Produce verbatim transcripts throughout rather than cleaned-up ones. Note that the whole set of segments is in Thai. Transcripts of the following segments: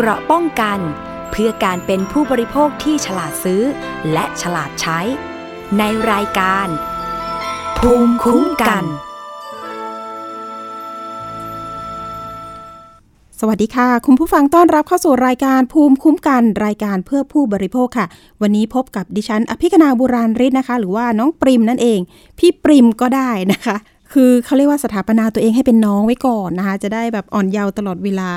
เกราะป้องกันเพื่อการเป็นผู้บริโภคที่ฉลาดซื้อและฉลาดใช้ในรายการภูมิคุ้มกันสวัสดีค่ะคุณผู้ฟังต้อนรับเข้าสู่รายการภูมิคุ้มกันรายการเพื่อผู้บริโภคค่ะวันนี้พบกับดิฉันอภิกนาบุราริศนะคะหรือว่าน้องปริมนั่นเองพี่ปริมก็ได้นะคะคือเขาเรียกว่าสถาปนาตัวเองให้เป็นน้องไว้ก่อนนะคะจะได้แบบอ่อนเยาว์ตลอดเวลา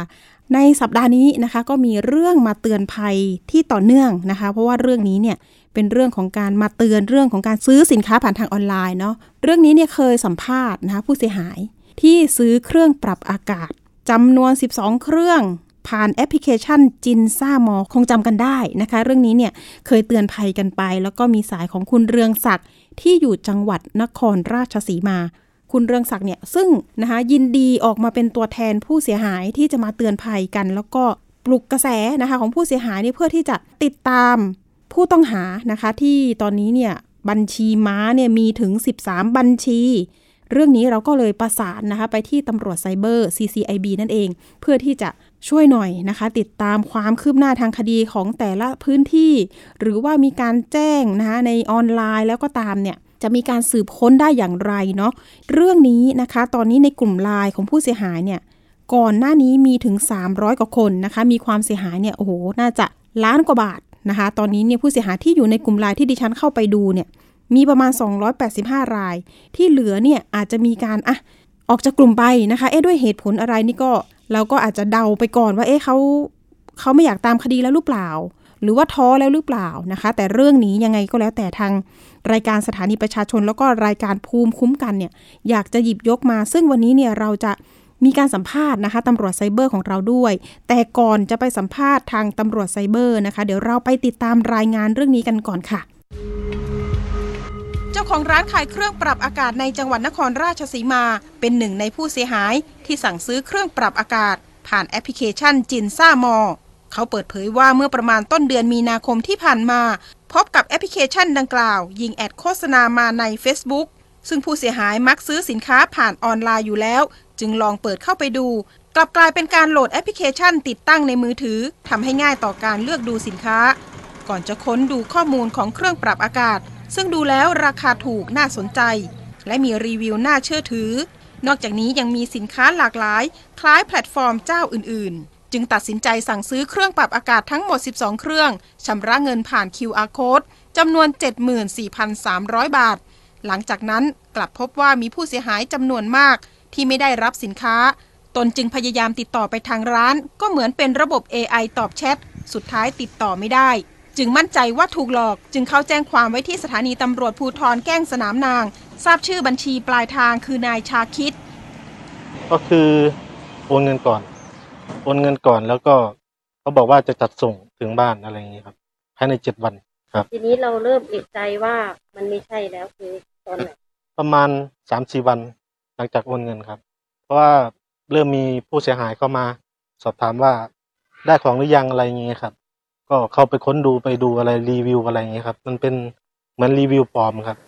ในสัปดาห์นี้นะคะก็มีเรื่องมาเตือนภัยที่ต่อเนื่องนะคะเพราะว่าเรื่องนี้เนี่ยเป็นเรื่องของการมาเตือนเรื่องของการซื้อสินค้าผ่านทางออนไลน์เนาะเรื่องนี้เนี่ยเคยสัมภาษณ์นะคะผู้เสียหายที่ซื้อเครื่องปรับอากาศจำนวนสิบสองเครื่องผ่านแอปพลิเคชัน Jinza Mall คงจำกันได้นะคะเรื่องนี้เนี่ยเคยเตือนภัยกันไปแล้วก็มีสายของคุณเรืองศักดิ์ที่อยู่จังหวัดนครราชสีมาคุณเรืองศักดิ์เนี่ยซึ่งนะคะยินดีออกมาเป็นตัวแทนผู้เสียหายที่จะมาเตือนภัยกันแล้วก็ปลุกกระแสนะคะของผู้เสียหายนี่เพื่อที่จะติดตามผู้ต้องหานะคะที่ตอนนี้เนี่ยบัญชีม้าเนี่ยมีถึงสิบสามบัญชีเรื่องนี้เราก็เลยประสานนะคะไปที่ตำรวจไซเบอร์ ซี ซี ไอ บี นั่นเองเพื่อที่จะช่วยหน่อยนะคะติดตามความคืบหน้าทางคดีของแต่ละพื้นที่หรือว่ามีการแจ้งนะคะในออนไลน์แล้วก็ตามเนี่ยจะมีการสืบค้นได้อย่างไรเนาะเรื่องนี้นะคะตอนนี้ในกลุ่มไลน์ของผู้เสียหายเนี่ยก่อนหน้านี้มีถึงสามร้อยกว่าคนนะคะมีความเสียหายเนี่ยโอ้โหน่าจะล้านกว่าบาทนะคะตอนนี้เนี่ยผู้เสียหายที่อยู่ในกลุ่มไลน์ที่ดิฉันเข้าไปดูเนี่ยมีประมาณสองร้อยแปดสิบห้ารายที่เหลือเนี่ยอาจจะมีการอ่ะออกจากกลุ่มไปนะคะเอ๊ะด้วยเหตุผลอะไรนี่ก็เราก็อาจจะเดาไปก่อนว่าเอ๊ะเขาเขาไม่อยากตามคดีแล้วหรือเปล่าหรือว่าท้อแล้วหรือเปล่านะคะแต่เรื่องนี้ยังไงก็แล้วแต่ทางรายการสถานีประชาชนแล้วก็รายการภูมิคุ้มกันเนี่ยอยากจะหยิบยกมาซึ่งวันนี้เนี่ยเราจะมีการสัมภาษณ์นะคะตำรวจไซเบอร์ของเราด้วยแต่ก่อนจะไปสัมภาษณ์ทางตำรวจไซเบอร์นะคะเดี๋ยวเราไปติดตามรายงานเรื่องนี้กันก่อนค่ะเจ้าของร้านขายเครื่องปรับอากาศในจังหวัดนครราชสีมาเป็นหนึ่งในผู้เสียหายที่สั่งซื้อเครื่องปรับอากาศผ่านแอปพลิเคชัน Jinza Mall เขาเปิดเผยว่าเมื่อประมาณต้นเดือนมีนาคมที่ผ่านมาพบกับแอปพลิเคชันดังกล่าวยิงแอดโฆษณามาใน Facebook ซึ่งผู้เสียหายมักซื้อสินค้าผ่านออนไลน์อยู่แล้วจึงลองเปิดเข้าไปดูกลับกลายเป็นการโหลดแอปพลิเคชันติดตั้งในมือถือทำให้ง่ายต่อการเลือกดูสินค้าก่อนจะค้นดูข้อมูลของเครื่องปรับอากาศซึ่งดูแล้วราคาถูกน่าสนใจและมีรีวิวน่าเชื่อถือนอกจากนี้ยังมีสินค้าหลากหลายคล้ายแพลตฟอร์มเจ้าอื่นๆจึงตัดสินใจสั่งซื้อเครื่องปรับอากาศทั้งหมดสิบสองเครื่องชำระเงินผ่าน คิว อาร์ Code จำนวน เจ็ดหมื่นสี่พันสามร้อย บาทหลังจากนั้นกลับพบว่ามีผู้เสียหายจำนวนมากที่ไม่ได้รับสินค้าตนจึงพยายามติดต่อไปทางร้านก็เหมือนเป็นระบบ เอ ไอ ตอบแชทสุดท้ายติดต่อไม่ได้จึงมั่นใจว่าถูกหลอกจึงเข้าแจ้งความไว้ที่สถานีตำรวจภูธรแก้งสนามนางทราบชื่อบัญชีปลายทางคือนายชาคิดก็คือโอนเงินก่อนโอนเงินก่อนแล้วก็เขาบอกว่าจะจัดส่งถึงบ้านอะไรอย่างนี้ครับภายในเจ็ดวันครับทีนี้เราเริ่มเอกใจว่ามันไม่ใช่แล้วคือตอนไหนประมาณสามสี่วันหลังจากโอนเงินครับเพราะว่าเริ่มมีผู้เสียหายเข้ามาสอบถามว่าได้ของหรือยังอะไรอย่างนี้ครับก็เข้าไปค้นดูไปดูอะไรรีวิวอะไรอย่างเงี้ยครับมันเป็นเหมือนรีวิวปลอมครับ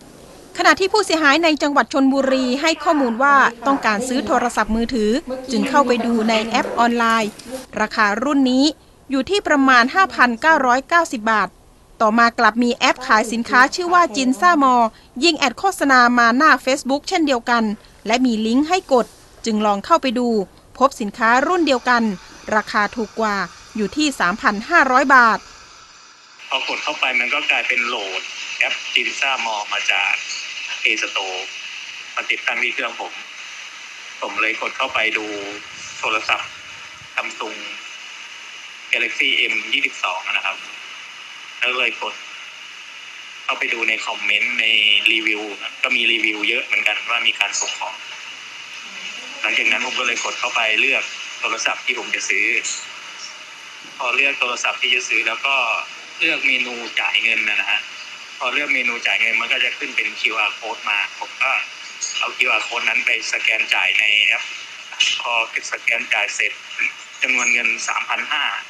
ขณะที่ผู้เสียหายในจังหวัดชลบุรีให้ข้อมูลว่าต้องการซื้อโทรศัพท์มือถือจึงเข้าไปดูในแอปออนไลน์ราคารุ่นนี้อยู่ที่ประมาณ ห้าพันเก้าร้อยเก้าสิบ บาทต่อมากลับมีแอปขายสินค้าชื่อว่า Jinza Mall ยิงแอดโฆษณามาหน้า Facebook เช่นเดียวกันและมีลิงก์ให้กดจึงลองเข้าไปดูพบสินค้ารุ่นเดียวกันราคาถูกกว่าอยู่ที่ สามพันห้าร้อย บาทพอกดเข้าไปมันก็กลายเป็นโหลดแอป Jinza Mall มาจาก App Store มาติดตั้งที่เครื่องผมผมเลยกดเข้าไปดูโทรศัพท์ Samsung Galaxy เอ็ม ยี่สิบสอง นะครับแล้วเลยกดเข้าไปดูในคอมเมนต์ในรีวิวก็มีรีวิวเยอะเหมือนกันว่ามีการส่งของหลังจากนั้นผมก็เลยกดเข้าไปเลือกโทรศัพท์ที่ผมจะซื้อพอเลือกโทรศัพท์ที่จะซื้อแล้วก็เลือกเมนูจ่ายเงินนะฮะพอเลือกเมนูจ่ายเงินมันก็จะขึ้นเป็น คิว อาร์ Code มาผมก็เอา คิว อาร์ Code นั้นไปสแกนจ่ายในแอปพอสแกนจ่ายเสร็จจำนวนเงิน สามพันห้าร้อย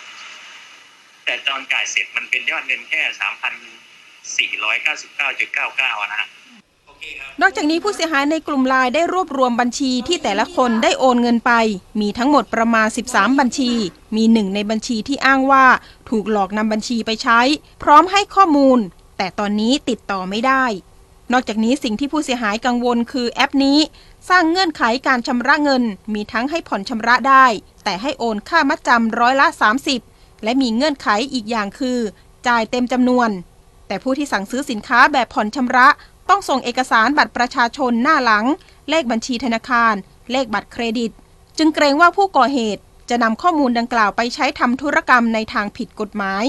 แต่ตอนจ่ายเสร็จมันเป็นยอดเงินแค่ สามพันสี่ร้อยเก้าสิบเก้าจุดเก้าเก้า นะฮะโอเค นอกจากนี้ผู้เสียหายในกลุ่มไลน์ได้รวบรวมบัญชีที่แต่ละคนได้โอนเงินไปมีทั้งหมดประมาณสิบสามบัญชีมีหนึ่งในบัญชีที่อ้างว่าถูกหลอกนำบัญชีไปใช้พร้อมให้ข้อมูลแต่ตอนนี้ติดต่อไม่ได้นอกจากนี้สิ่งที่ผู้เสียหายกังวลคือแอปนี้สร้างเงื่อนไขการชำระเงินมีทั้งให้ผ่อนชำระได้แต่ให้โอนค่ามัดจำร้อยละสามสิบและมีเงื่อนไขอีกอย่างคือจ่ายเต็มจำนวนแต่ผู้ที่สั่งซื้อสินค้าแบบผ่อนชำระต้องส่งเอกสารบัตรประชาชนหน้าหลังเลขบัญชีธนาคารเลขบัตรเครดิตจึงเกรงว่าผู้ก่อเหตุจะนำข้อมูลดังกล่าวไปใช้ทำธุรกรรมในทางผิดกฎหมาย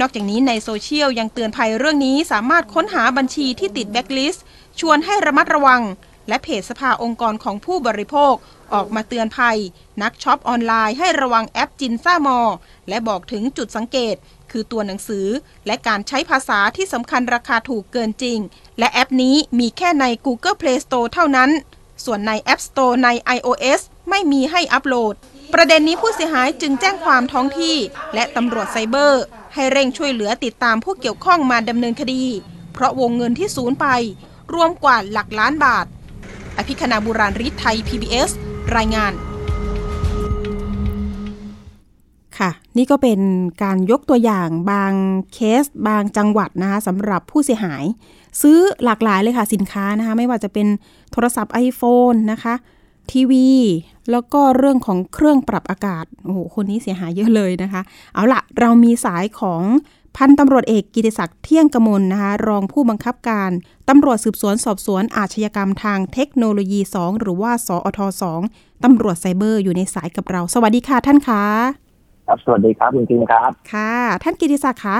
นอกจากนี้ในโซเชียลยังเตือนภัยเรื่องนี้สามารถค้นหาบัญชีที่ติดแบล็คลิสต์ชวนให้ระมัดระวังและเพจสภาองค์กรของผู้บริโภคออกมาเตือนภัยนักช็อปออนไลน์ให้ระวังแอป Jinza Mall และบอกถึงจุดสังเกตคือตัวหนังสือและการใช้ภาษาที่สำคัญราคาถูกเกินจริงและแอปนี้มีแค่ใน Google Play Store เท่านั้นส่วนใน App Store ใน iOS ไม่มีให้อัปโหลดประเด็นนี้ผู้เสียหายจึงแจ้งความท้องที่และตำรวจไซเบอร์ให้เร่งช่วยเหลือติดตามผู้เกี่ยวข้องมาดำเนินคดีเพราะวงเงินที่สูญไปรวมกว่าหลักล้านบาทอภิคณาบุราริศไทย พี บี เอส รายงานค่ะนี่ก็เป็นการยกตัวอย่างบางเคสบางจังหวัดนะคะสำหรับผู้เสียหายซื้อหลากหลายเลยค่ะสินค้านะคะไม่ว่าจะเป็นโทรศัพท์ iPhone นะคะทีวีแล้วก็เรื่องของเครื่องปรับอากาศโอ้โหคนนี้เสียหายเยอะเลยนะคะเอาล่ะเรามีสายของพันตำรวจเอกกิติศักดิ์เที่ยงกมล นะคะรองผู้บังคับการตำรวจสืบสวนสอบสวนอาชญากรรมทางเทคโนโลยีสองหรือว่าสอทสองตำรวจไซเบอร์อยู่ในสายกับเราสวัสดีค่ะท่านคะครับสวัสดีครับคุณกิติครับค่ะท่านกิติศักดิ์คะ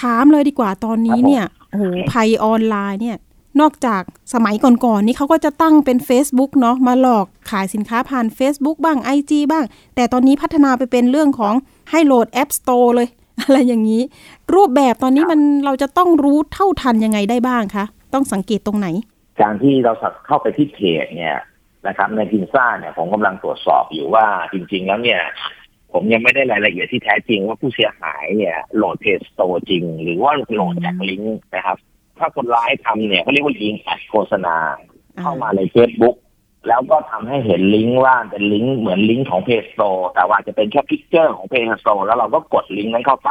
ถามเลยดีกว่าตอนนี้เนี่ยโอ้โหภัยออนไลน์เนี่ยนอกจากสมัยก่อนๆ นี่เขาก็จะตั้งเป็น Facebook เนาะมาหลอกขายสินค้าผ่าน Facebook บ้าง ไอ จี บ้างแต่ตอนนี้พัฒนาไปเป็นเรื่องของให้โหลด App Store เลยอะไรอย่างนี้รูปแบบตอนนี้มันเราจะต้องรู้เท่าทันยังไงได้บ้างคะต้องสังเกตตรงไหนการที่เราเข้าไปที่เพจเนี่ยนะครับในพินซ่าเนี่ยผมกำลังตรวจสอบอยู่ว่าจริงๆแล้วเนี่ยผมยังไม่ได้รายละเอียดที่แท้จริงว่าผู้เสียหายเนี่ยโหลดเพจ Store จริงหรือว่าโหลดจากลิงก์นะครับถ้าคนร้ายทำเนี่ยเขาเรียกว่ายิงแอดโฆษณาเข้ามาใน Facebook แล้วก็ทำให้เห็นลิงก์ว่าเป็นลิงก์เหมือนลิงก์ของ Play Store แต่ว่าจะเป็นแค่พิกเจอร์ของ Play Store แล้วเราก็กดลิงก์นั้นเข้าไป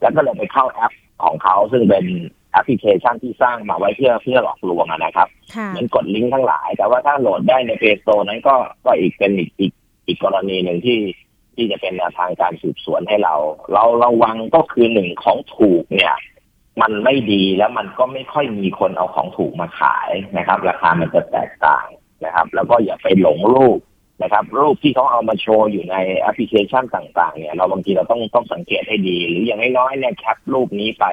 แล้วก็เลยไปเข้าแอปของเขาซึ่งเป็นแอปพลิเคชันที่สร้างมาไว้เพื่อเพื่อหลอกลวงนะครับมันกดลิงก์ทั้งหลายแต่ว่าถ้าโหลดได้ใน Play Store นั้นก็ก็อีกเป็นอีกอีกอีกกรณีนึงที่ที่จะเป็นทางการสืบสวนให้เราเราระวังก็คือหนึ่งของถูกเนี่ยมันไม่ดีแล้วมันก็ไม่ค่อยมีคนเอาของถูกมาขายนะครับราคามันจะแตกต่างนะครับแล้วก็อย่าไปหลงรูปนะครับรูปที่เขาเอามาโชว์อยู่ในแอปพลิเคชันต่างๆเนี่ยเราบางทีเราต้องต้องสังเกตให้ดีหรืออย่างน้อยๆเนี่ยแคปรูปนี้ไป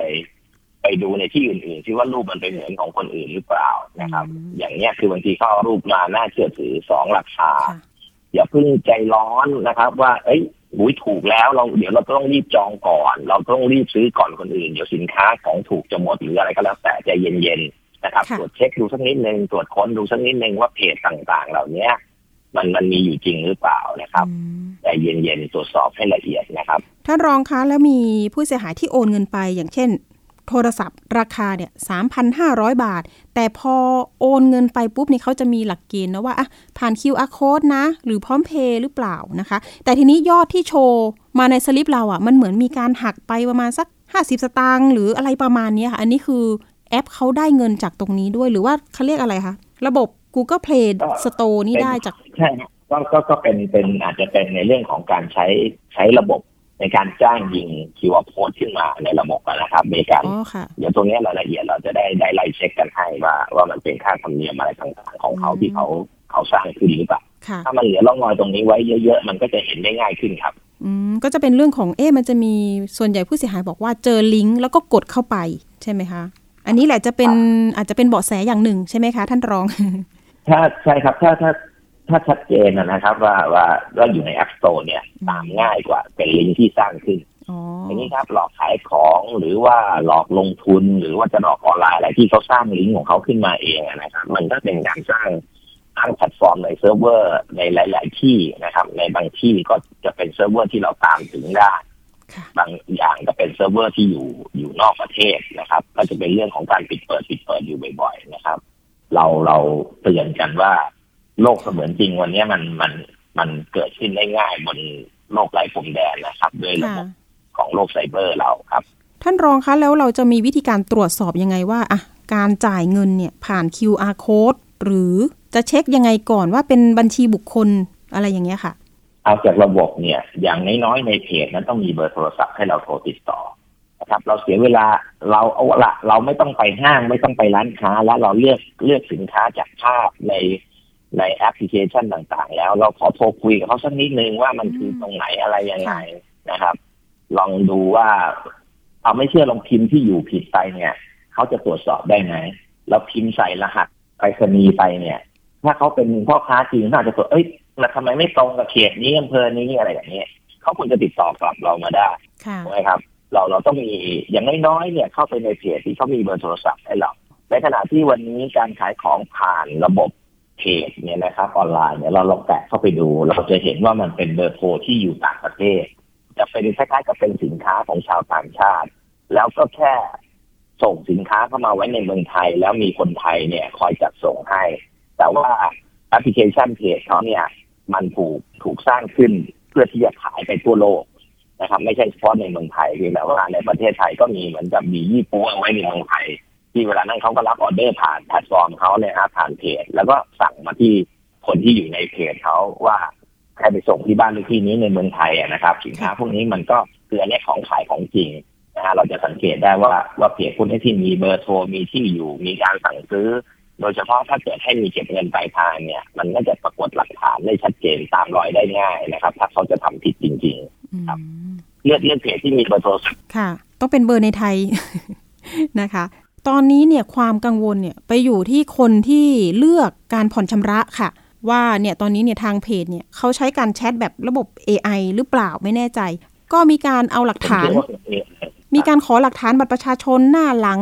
ไปดูในที่อื่นๆที่ว่ารูปมันเป็นเหมือนของคนอื่นหรือเปล่านะครับอย่างเนี้ยคือบางทีเขาเอารูปมาน่าเชื่อถือสองราคาอย่าเพิ่งใจร้อนนะครับว่าเอ้ยหุ้ยถูกแล้วเราเดี๋ยวเราต้องรีบจองก่อนเราต้องรีบซื้อก่อนคนอื่นเดี๋ยวสินค้าของถูกจะหมดหรืออะไรก็แล้วแต่ใจเย็นๆนะครับตรวจเช็คดูสักนิดนึงตรวจค้นดูสักนิดนึงว่าเพจต่างๆเหล่านี้มันมันมีอยู่จริงหรือเปล่านะครับใจเย็นๆตรวจสอบให้ละเอียดนะครับท่านรองคะแล้วมีผู้เสียหายที่โอนเงินไปอย่างเช่นโทรศัพท์ราคาเนี่ย สามพันห้าร้อย บาทแต่พอโอนเงินไปปุ๊บนี่เขาจะมีหลักเกณฑ์นะว่าอ่ะผ่าน คิว อาร์ Code นะหรือพร้อมเพย์หรือเปล่านะคะแต่ทีนี้ยอดที่โชว์มาในสลิปเราอ่ะมันเหมือนมีการหักไปประมาณสักห้าสิบสตางค์หรืออะไรประมาณนี้ค่ะอันนี้คือแอปเขาได้เงินจากตรงนี้ด้วยหรือว่าเขาเรียกอะไรคะระบบ Google Play Store นี่ได้จากใช่ก็ก็ก็เป็นเป็นอาจจะเป็นในเรื่องของการใช้ใช้ระบบในการจ้างยิง คิว อาร์ Code ขึ้นมาในระบบนะครับในการเดี๋ยวตรงนี้รายละเอียดเราจะได้ได้ไล่เช็คกันให้ว่าว่ามันเป็นค่าธรรมเนียมอะไรต่างๆของเขาที่เขาเขาสร้างขึ้นหรือเปล่าถ้ามันเหลือร่องรอยตรงนี้ไว้เยอะๆมันก็จะเห็นได้ง่ายขึ้นครับอืมก็จะเป็นเรื่องของเอ๊ะมันจะมีส่วนใหญ่ผู้เสียหายบอกว่าเจอลิงก์แล้วก็กดเข้าไปใช่ไหมคะอันนี้แหละจะเป็นอาจจะเป็นเบาะแสอย่างหนึ่งใช่ไหมคะท่านรองถ้าใช่ครับถ้าถ้าถ้าชัดเจนนะครับว่าว่าว่าอยู่ใน App Store เนี่ยตามง่ายกว่าเป็นลิงก์ที่สร้างขึ้นอย่างนี้ครับหลอกขายของหรือว่าหลอกลงทุนหรือว่าจะหลอกออนไลน์อะไรที่เขาสร้างลิงก์ของเขาขึ้นมาเองนะครับมันก็เป็นการสร้างตั้งแพลตฟอร์มในเซิร์ฟเวอร์ในหลายๆที่นะครับในบางที่ก็จะเป็นเซิร์ฟเวอร์ที่เราตามถึงได้บางอย่างก็เป็นเซิร์ฟเวอร์ที่อยู่อยู่นอกประเทศนะครับก็จะเป็นเรื่องของการปิดเปิดปิดเปิดอยู่บ่อยๆนะครับ เราเราเตือนกันว่าโรคเสมือนจริงวันนี้มันมันมันเกิดขึ้นได้ง่ายบนโลกไร้พรมแดนนะครับด้วยระบบของโลกไซเบอร์เราครับท่านรองคะแล้วเราจะมีวิธีการตรวจสอบยังไงว่าอ่ะการจ่ายเงินเนี่ยผ่าน คิว อาร์ Code หรือจะเช็คยังไงก่อนว่าเป็นบัญชีบุคคลอะไรอย่างเงี้ยค่ะเอาจากระบบเนี่ยอย่างน้อยๆในเพจนั้นต้องมีเบอร์โทรศัพท์ให้เราโทรติดต่อนะครับเราเสียเวลาเราเอาละเราไม่ต้องไปห้างไม่ต้องไปร้านค้าแล้วเราเลือกเลือกสินค้าจากภาพในในแอปพลิเคชันต่างๆแล้วเราขอโทรคุยกับเขาสักนิดนึงว่ามันคือตรงไหนอะไรยังไงนะครับลองดูว่าเอาไม่เชื่อลองพิมพ์ที่อยู่ผิดไปเนี่ยเขาจะตรวจสอบได้ไหมแล้วพิมพ์ใส่รหัสไปรษณีย์ไปเนี่ยถ้าเขาเป็นพ่อค้าจริงเขาอาจจะบอกเอ้ยทำไมไม่ตรงกับเขตนี้อำเภอนี้อะไรอย่างนี้เขาควรจะติดต่อกลับเรามาได้ถูกไหมครับเราเราต้องมีอย่างน้อยๆเนี่ยเข้าไปในเพจที่เขามีเบอร์โทรศัพท์ให้เราในขณะที่วันนี้การขายของผ่านระบบเพจเนี่ยนะครับออนไลน์เนี่ยเราลองแตะเข้าไปดูเราจะเห็นว่ามันเป็นเบอร์โทรที่อยู่ต่างประเทศจะเป็นคล้ายๆกับเป็นสินค้าของชาวต่างชาติแล้วก็แค่ส่งสินค้าเข้ามาไว้ในเมืองไทยแล้วมีคนไทยเนี่ยคอยจัดส่งให้แต่ว่าแอปพลิเคชันเพจเขาเนี่ยมันถูกถูกสร้างขึ้นเพื่อที่จะขายไปทั่วโลกนะครับไม่ใช่เฉพาะในเมืองไทยเพียงแต่ว่าในประเทศไทยก็มีเหมือนกับมียี่ปัวไว้ในเมืองไทยที่เวลานั้นเขาก็รับออเดอร์ผ่านแพลตฟอร์มเขาเนี่ยครับผ่านเพจแล้วก็สั่งมาที่คนที่อยู่ในเพจเขาว่าใครไปส่งที่บ้านหรือที่นี้ในเมืองไทยนะครับสินค้าพวกนี้มันก็คืออันนี้ของขายของจริงนะฮะเราจะสังเกตได้ว่าว่าเพจคุณที่มีเบอร์โทรมีที่อยู่มีการสั่งซื้อโดยเฉพาะถ้าเกิดให้มีเก็บเงินปลายทางเนี่ยมันก็จะปรากฏหลักฐานได้ชัดเจนตามรอยได้ง่ายนะครับถ้าเขาจะทำผิดจริงๆครับเลือกเลือกเพจที่มีเบอร์โทรศัพท์ค่ะต้องเป็นเบอร์ในไทย นะคะตอนนี้เนี่ยความกังวลเนี่ยไปอยู่ที่คนที่เลือกการผ่อนชำระค่ะว่าเนี่ยตอนนี้เนี่ยทางเพจเนี่ยเขาใช้การแชทแบบระบบ เอ ไอ หรือเปล่าไม่แน่ใจก็มีการเอาหลักฐานมีการขอหลักฐานบัตรประชาชนหน้าหลัง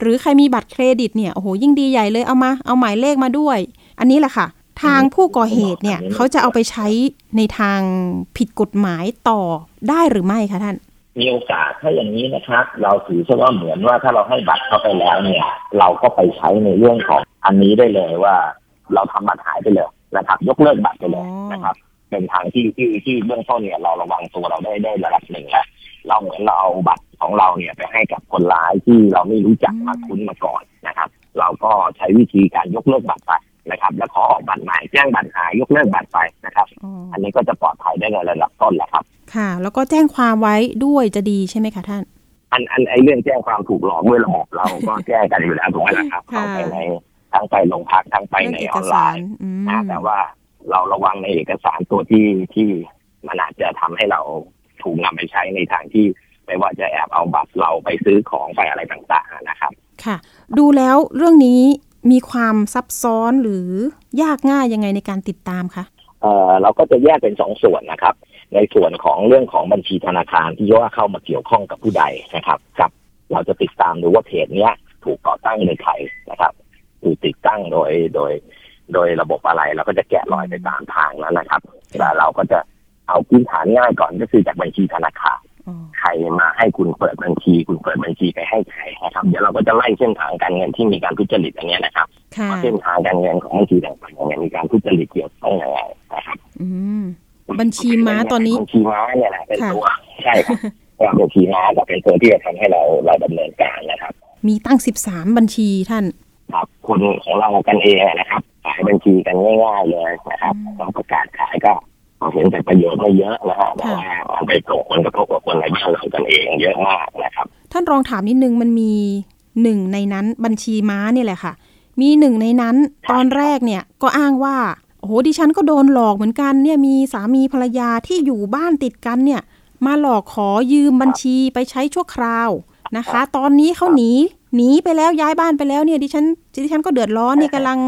หรือใครมีบัตรเครดิตเนี่ยโอ้โหยิ่งดีใหญ่เลยเอามาเอาหมายเลขมาด้วยอันนี้แหละค่ะทางผู้ก่อเหตุเนี่ยเขาจะเอาไปใช้ในทางผิดกฎหมายต่อได้หรือไม่คะท่านมีโอกาสถ้าอย่างนี้นะครับเราถือซะว่าเหมือนว่าถ้าเราให้บัตรเข้าไปแล้วเนี่ยเราก็ไปใช้ในเรื่องของอันนี้ได้เลยว่าเราทำบัตรหายไปเลยนะครับยกเลิกบัตรไปเลยนะครับเป็นทางที่ที่ที่เบื้องต้นเนี่ยเราระวังตัวเราได้ได้ระดับหนึ่งแล้วเราเหมือนเราเอาบัตรของเราเนี่ยไปให้กับคนร้ายที่เราไม่รู้จักมาคุ้นมาก่อนนะครับเราก็ใช้วิธีการยกเลิกบัตรไปนะครับแล้วขอออกบัตรใหม่แจ้งบัตรหายยกเลิกบัตรไปนะครับ อ, อันนี้ก็จะปลอดภัยได้ในระดับต้นแหละครับค่ะแล้วก็แจ้งความไว้ด้วยจะดีใช่ไหมคะท่านอันอันไอเรื่องแจ้งความถูกหลอกด้วยหลอกเราก็แก้กันอยู่แล้วถูกไหมล่ะครับทั้งไปในทั้งไปโรงพักทั้งไปในออนไลน์นะแต่ว่าเราระวังในเอกสารตัวที่ที่มันอาจจะทำให้เราถูกนำไปใช้ในทางที่ไม่ว่าจะแอบเอาบัตรเราไปซื้อของไปอะไรต่างๆนะครับค่ะดูแล้วเรื่องนี้มีความซับซ้อนหรือยากง่ายยังไงในการติดตามคะเอ่อเราก็จะแยกเป็นสองส่วนนะครับในส่วนของเรื่องของบัญชีธนาคารที่ว่าเข้ามาเกี่ยวข้องกับผู้ใดนะครับกับเราจะติดตามดูว่าเพจเนี้ยถูกก่อตั้งโดยใครนะครับถูกติดตั้งโดยโดยโดยระบบอะไรเราก็จะแกะรอยไปตามทางนั้นนะครับแต่เราก็จะเอาพื้นฐานง่ายก่อนก็คือจากบัญชีธนาคารใครมาให้คุณเปิดบัญชีคุณเปิดบัญชีไปให้ใครนะครับเดี๋ยวเราก็จะไล่เส้นทางการเงินที่มีการทุจริตอย่างเงี้ยนะครับว่าเส้นทางการเงินของบัญชีต่างๆเนี่ยมีการทุจริตเกี่ยวข้องยังไงนะครับบัญชีม้าตอนนี้บัญชีม้าเนี่ยแหละเป็นตัวใช่ครับบัญชีม้าจะเป็นตัวที่จะทำให้เราเราดำเนินการนะครับมีตั้งสิบสามบัญชีท่านครับคนของเรากันเองนะครับขายบัญชีกันง่ายๆเลยนะครับเราประกาศขายก็เห็นแต่ประโยชน์ไม่เยอะนะฮะแต่ว่ามันไปส่งผลกระทบกับคนในบ้านเรากันเองเยอะมากนะครับท่านรองถามนิดนึงมันมีหนึ่งในนั้นบัญชีม้าเนี่ยแหละค่ะมีหนึ่งในนั้นตอนแรกเนี่ยก็อ้างว่าโอ้โหดิฉันก็โดนหลอกเหมือนกันเนี่ยมีสามีภรรยาที่อยู่บ้านติดกันเนี่ยมาหลอกขอยืมบัญชีไปใช้ชั่วคราวนะคะตอนนี้เขาหนีหนีไปแล้วย้ายบ้านไปแล้วเนี่ยดิฉันดิฉันก็เดือดร้อนเนี่ยกำลัง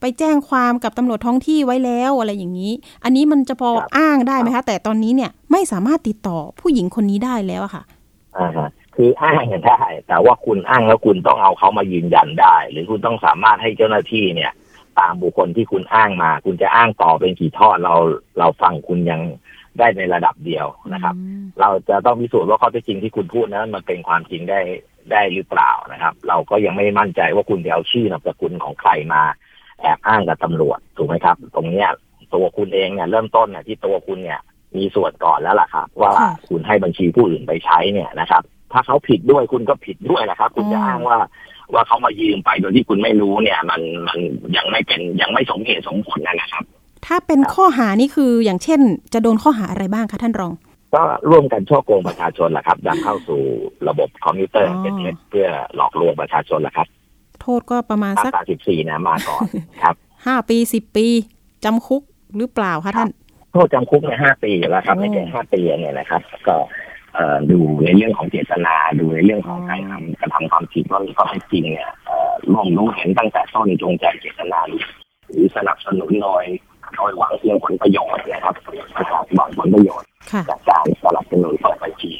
ไปแจ้งความกับตำรวจท้องที่ไว้แล้วอะไรอย่างนี้อันนี้มันจะพออ้างได้ไหมคะแต่ตอนนี้เนี่ยไม่สามารถติดต่อผู้หญิงคนนี้ได้แล้วอะค่ะอ่าคืออ้างได้แต่ว่าคุณอ้างแล้วคุณต้องเอาเขามายืนยันได้หรือคุณต้องสามารถให้เจ้าหน้าที่เนี่ยตามบุคคลที่คุณอ้างมาคุณจะอ้างต่อเป็นกี่ทอดเราเราฟังคุณยังได้ในระดับเดียวนะครับเราจะต้องพิสูจน์ว่าข้อเท็จจริงที่คุณพูดนั้นมันเป็นความจริงได้ ได้หรือเปล่านะครับเราก็ยังไม่มั่นใจว่าคุณจะเอาชื่อนามสกุลของใครมาแอบอ้างกับตำรวจถูกไหมครับตรงนี้ตัวคุณเองเนี่ยเริ่มต้นเนี่ยที่ตัวคุณเนี่ยมีส่วนก่อนแล้วล่ะครับว่าคุณให้บัญชีผู้อื่นไปใช้เนี่ยนะครับถ้าเขาผิดด้วยคุณก็ผิดด้วยนะครับคุณจะอ้างว่าว่าเขามายืมไปโดยที่คุณไม่รู้เนี่ยมันมันยังไม่เป็นยังไม่สมเหตุสมผลนะครับถ้าเป็นข้อหานี่คืออย่างเช่นจะโดนข้อหาอะไรบ้างคะท่านรองก็ร่วมกันช่อโกงประชาชนแหละครับดันเข้าสู่ระบบคอมพิวเตอร์เป็นเท็จเพื่อหลอกลวงประชาชนแหละครับโทษก็ประมาณสักสิบสี่นะมาก่อนครับห้าปีสิบปีจำคุกหรือเปล่าคะท่านโทษจำคุกเนี่ยห้าปีอยู่แล้วครับไม่เกินห้าปีเนี่ยนะครับก็ดูในเรื่องของเจตนาดูในเรื่องของการกระทำความผิดว่ามีข้อเท็จจริงเนี่ยร่วมรู้เห็นตั้งแต่ต้นจงใจเจตนาหรือสนับสนุนโดยโดยหวังเพียงผลประโยชน์นะครับหวังผลประโยชน์จากการสนับสนุนของบัญชี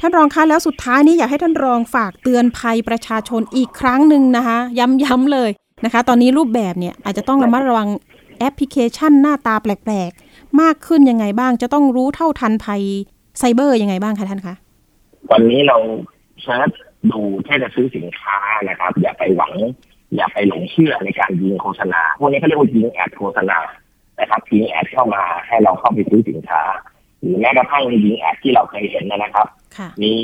ท่านรองคะแล้วสุดท้ายนี้อยากให้ท่านรองฝากเตือนภัยประชาชนอีกครั้งหนึ่งนะคะย้ำๆเลยนะคะตอนนี้รูปแบบเนี่ยอาจจะต้องระมัดระวังแอปพลิเคชันหน้าตาแปลกๆมากขึ้นยังไงบ้างจะต้องรู้เท่าทันภัยไซเบอร์ยังไงบ้างคะท่านคะวันนี้เราเซิร์ชดูแค่จะซื้อสินค้านะครับอย่าไปหวังอย่าไปหลงเชื่อในการยิงโฆษณาพวกนี้เขาเรียกว่ายิงแอดโฆษณานะครับยิงแอดเข้ามาให้เราเข้าไปซื้อสินค้าหรือแม้กระทั่งยิงแอดที่เราเคยเห็นนะครับมี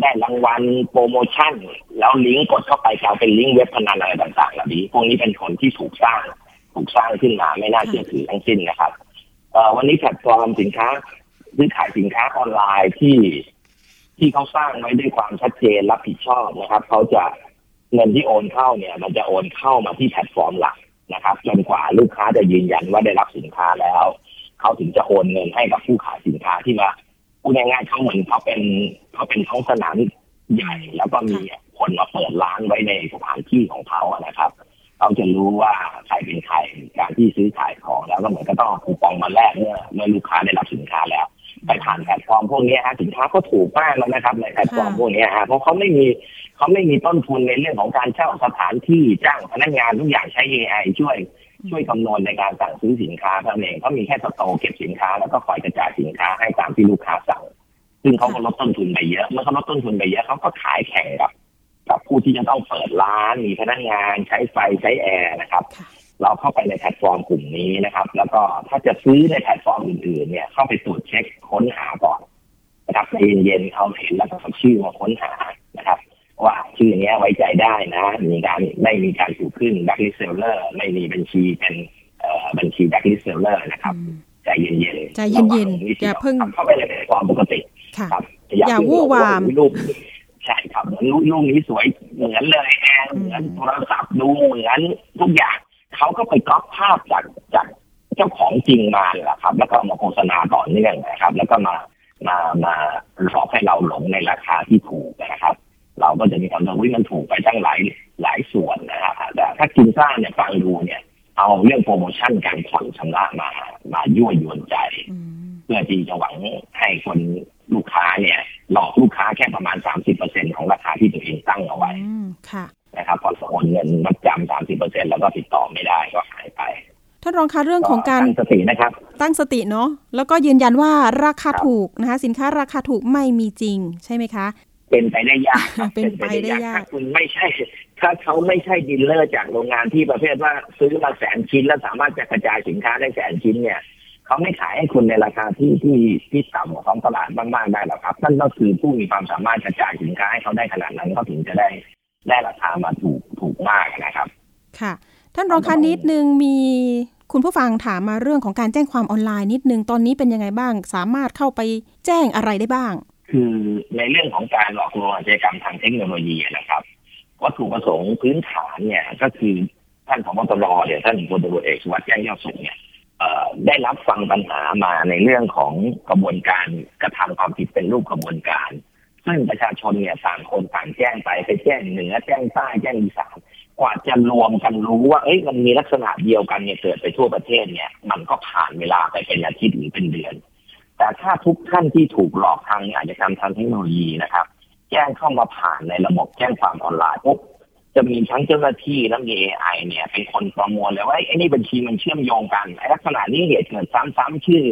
ได้รางวัลโปรโมชั่นแล้วลิงก์กดเข้าไปกลายเป็นลิงก์เว็บพนันอะไรต่างๆเหล่านี้พวกนี้เป็นคนที่ถูกสร้างถูกสร้างขึ้นมาไม่น่าเชื่อถือทั้งสิ้นนะครับวันนี้แพลตฟอร์มสินค้าหรือขายสินค้าออนไลน์ที่ที่เขาสร้างไว้ด้วยความชัดเจนรับผิดชอบนะครับเขาจะเงินที่โอนเข้าเนี่ยมันจะโอนเข้ามาที่แพลตฟอร์มหลักนะครับจนกว่าลูกค้าจะยืนยันว่าได้รับสินค้าแล้วเขาถึงจะโอนเงินให้กับผู้ขายสินค้าที่มาพูดง่ายๆเขาเหมือนเขาเป็นเขาเป็นท้องสนามใหญ่แล้วก็มีคนมาเปิดร้านไว้ในสถานที่ของเขาอะนะครับเขาจะรู้ว่าใครเป็นใครการที่ซื้อขายของแล้วก็เหมือนก็ต้องเอาคูปองมาแลกเมื่อเมื่อลูกค้าได้รับสินค้าแล้วไปผ่านแพลตฟอร์มพวกนี้ฮะสินค้าก็ถูกมากแล้วนะครับในแพลตฟอร์มพวกนี้ฮะเพราะเขาไม่มีเขาไม่มีต้นทุนในเรื่องของการเช่าสถานที่จ้างพนักงานทุกอย่างใช้ เอ ไอ ช่วยช่วยคำนวณในการสั่งซื้อสินค้าเท่านั้นเองเขามีแค่สต๊อกเก็บสินค้าแล้วก็คอยกระจายสินค้าให้ตามที่ลูกค้าสั่งซึ่งเขาก็ลดต้นทุนไปเยอะเมื่อเขาลดต้นทุนไปเยอะเขาก็ขายแข่งกับกับผู้ที่จะต้องเปิดร้านมีพนักงานใช้ไฟใช้แอร์นะครับเราเข้าไปในแพลตฟอร์มกลุ่มนี้นะครับแล้วก็ถ้าจะซื้อในแพลตฟอร์มอื่นๆเนี่ยเข้าไปตรวจเช็คค้นหาก่อนนะครับใจเย็นๆเอาเห็นแล้วก็ชื่อมาค้นหานะครับว่าชื่อนี้ไว้ใจได้นะมีการไม่มีการถูกขึ้นแบล็คลิสต์เซลเลอร์ไม่มีบัญชีเป็นเอ่อบัญชีแบล็คลิสต์เซลเลอร์นะครับใจเย็นๆใจเย็นๆอย่าเพิ่งเข้าไปในแพลตฟอร์มปกติครับอย่าวู่วามใช่ครับเหมือนรูปนี้สวยเหมือนเลยแอร์เหมือนโทรศัพท์ดูเหมือนทุกอย่างเขาก็ไปก๊อปภาพจากจากเจ้าของจริงมาเลยครับแล้วก็มาโฆษณาต่อเนื่องนะครับแล้วก็มามามาหลอกให้เราหลงในราคาที่ถูกนะครับเราก็จะมีความรู้ว่ามันถูกไปตั้งหลายหลายส่วนนะครับแต่ถ้ากินซ่าเนี่ยฟังดูเนี่ยเอาเรื่องโปรโมชั่นการผ่อนชำระมามายั่วยวนใจเพื่อที่จะหวังให้คนลูกค้าเนี่ยหลอกลูกค้าแค่ประมาณ สามสิบเปอร์เซ็นต์ ของราคาที่ตัวเองตั้งเอาไว้ค่ะนะครับพอโอนเงินมัดจำ สามสิบเปอร์เซ็นต์ แล้วก็ติดต่อไม่ได้ก็หายไปท่านรองคะเรื่องของการตั้งสตินะครับตั้งสติเนาะแล้วก็ยืนยันว่าราคาถูกนะคะสินค้าราคาถูกไม่มีจริงใช่ไหมคะเป็นไปได้ยากเป็นไปได้ยากถ้าคุณไม่ใช่ถ้าเขาไม่ใช่ดีลเลอร์จากโรงงานที่ประเภทว่าซื้อมาแสนชิ้นแล้วสามารถจะกระจายสินค้าได้แสนชิ้นเนี่ยเขาไม่ขายให้คุณในราคาที่ที่ที่ต่ำของท้องตลาดมากๆได้หรอกครับนั่นก็คือผู้มีความสามารถกระจายสินค้าให้เขาได้ขนาดนั้นเขาถึงจะได้ได้ราคามาถูกถูกมากนะครับค่ะท่านรองคะนิดนึงมีคุณผู้ฟังถามมาเรื่องของการแจ้งความออนไลน์นิดนึงตอนนี้เป็นยังไงบ้างสามารถเข้าไปแจ้งอะไรได้บ้างคือในเรื่องของการหลอกลวงอาชญากรรมทางเทคโนโลยีนะครับวัตถุประสงค์พื้นฐานเนี่ยก็คือท่านผบ.ตร.เนี่ยท่านพลตำรวจเอกสุวัสดิ์แจ้งยอดสุขเนี่ยได้รับฟังปัญหามาในเรื่องของกระบวนการกระทำความผิดเป็นรูปกระบวนการซึ่งประชาชนเนี่ยต่างคนต่างแจ้งไปไปแจ้งเหนือแจ้งใต้แจ้งอีสานกว่าจะรวมกันรู้ว่าเอ้ยมันมีลักษณะเดียวกันเนี่ยเกิดไปทั่วประเทศเนี่ยมันก็ผ่านเวลาไปเป็นอาทิตย์หรือเป็นเดือนแต่ถ้าทุกท่านที่ถูกหลอกทางอาชญากรรมทางเทคโนโลยีนะครับแจ้งเข้ามาผ่านในระบบแจ้งความออนไลน์ปุ๊บจะมีทั้งเจ้าหน้าที่และมี เอ ไอ เนี่ยเป็นคนประมวลเลยว่าไอ้นี่บัญชีมันเชื่อมโยงกันลักษณะนี้เหตุเกิดซ้ำๆชื่อ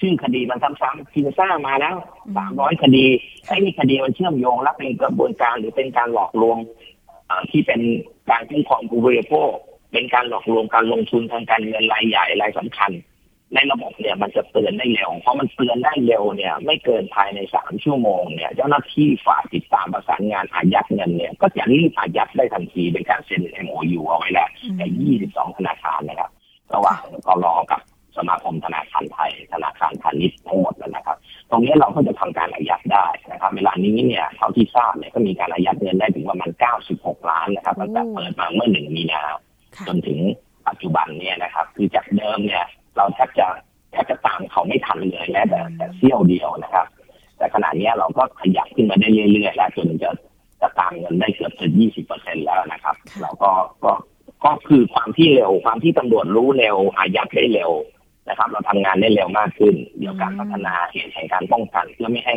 ชื่อคดีมันซ้ำๆจินซ่ามาแล้วสามร้อยคดีไอ้นี่คดีมันเชื่อมโยงและเป็นกระบวนการหรือเป็นการหลอกลวงที่เป็นการคุ้มครองผู้บริโภคเป็นการหลอกลวงการลงทุนทางการเงินรายใหญ่รายสำคัญในระบบเนี่ยมันจะเตือนได้เร็วเพราะมันเตือนได้เร็วเนี่ยไม่เกินภายในสามชั่วโมงเนี่ยเจ้าหน้าที่ฝ่ายติดตามประสานงานอายัดเงินเนี่ยก็จะรีบอายัดได้ทันทีโดยการเซ็น เอ็ม โอ ยู เอาไว้แล้วแต่ยี่สิบสองธนาคารนะครับระหว่างกลอกับสมาคมธนาคารไทยธนาคารพาณิชย์ทั้งหมดแล้วนะครับตรงนี้เราก็จะทำการอายัดได้นะครับเวลานี้เนี่ยเท่าที่ทราบเนี่ยก็มีการอายัดเงินได้ถึงประมาณเก้าสิบหกล้านนะครับตั้งแต่เปิดมาเมื่อหนึ่งมีนาคมจนถึงปัจจุบันเนี่ยนะครับคือจากเดิมเนี่ยเราแทบจะแทบจะตามเขาไม่ทันเลยแม้แต่แต่เสี้ยวเดียวนะครับแต่ขณะนี้เราก็ขยับขึ้นมาได้เรื่อยๆแล้วจนจะจะตามเงินได้เกือบถึง ยี่สิบเปอร์เซ็นต์ แล้วนะครับเราก็ก็ก็คือความที่เร็วความที่ตำรวจรู้เร็วอายัดได้เร็วนะครับเราทำงานได้เร็วมากขึ้นเกี่ยวกับพัฒนาเหตุแห่งการป้องกันเพื่อไม่ให้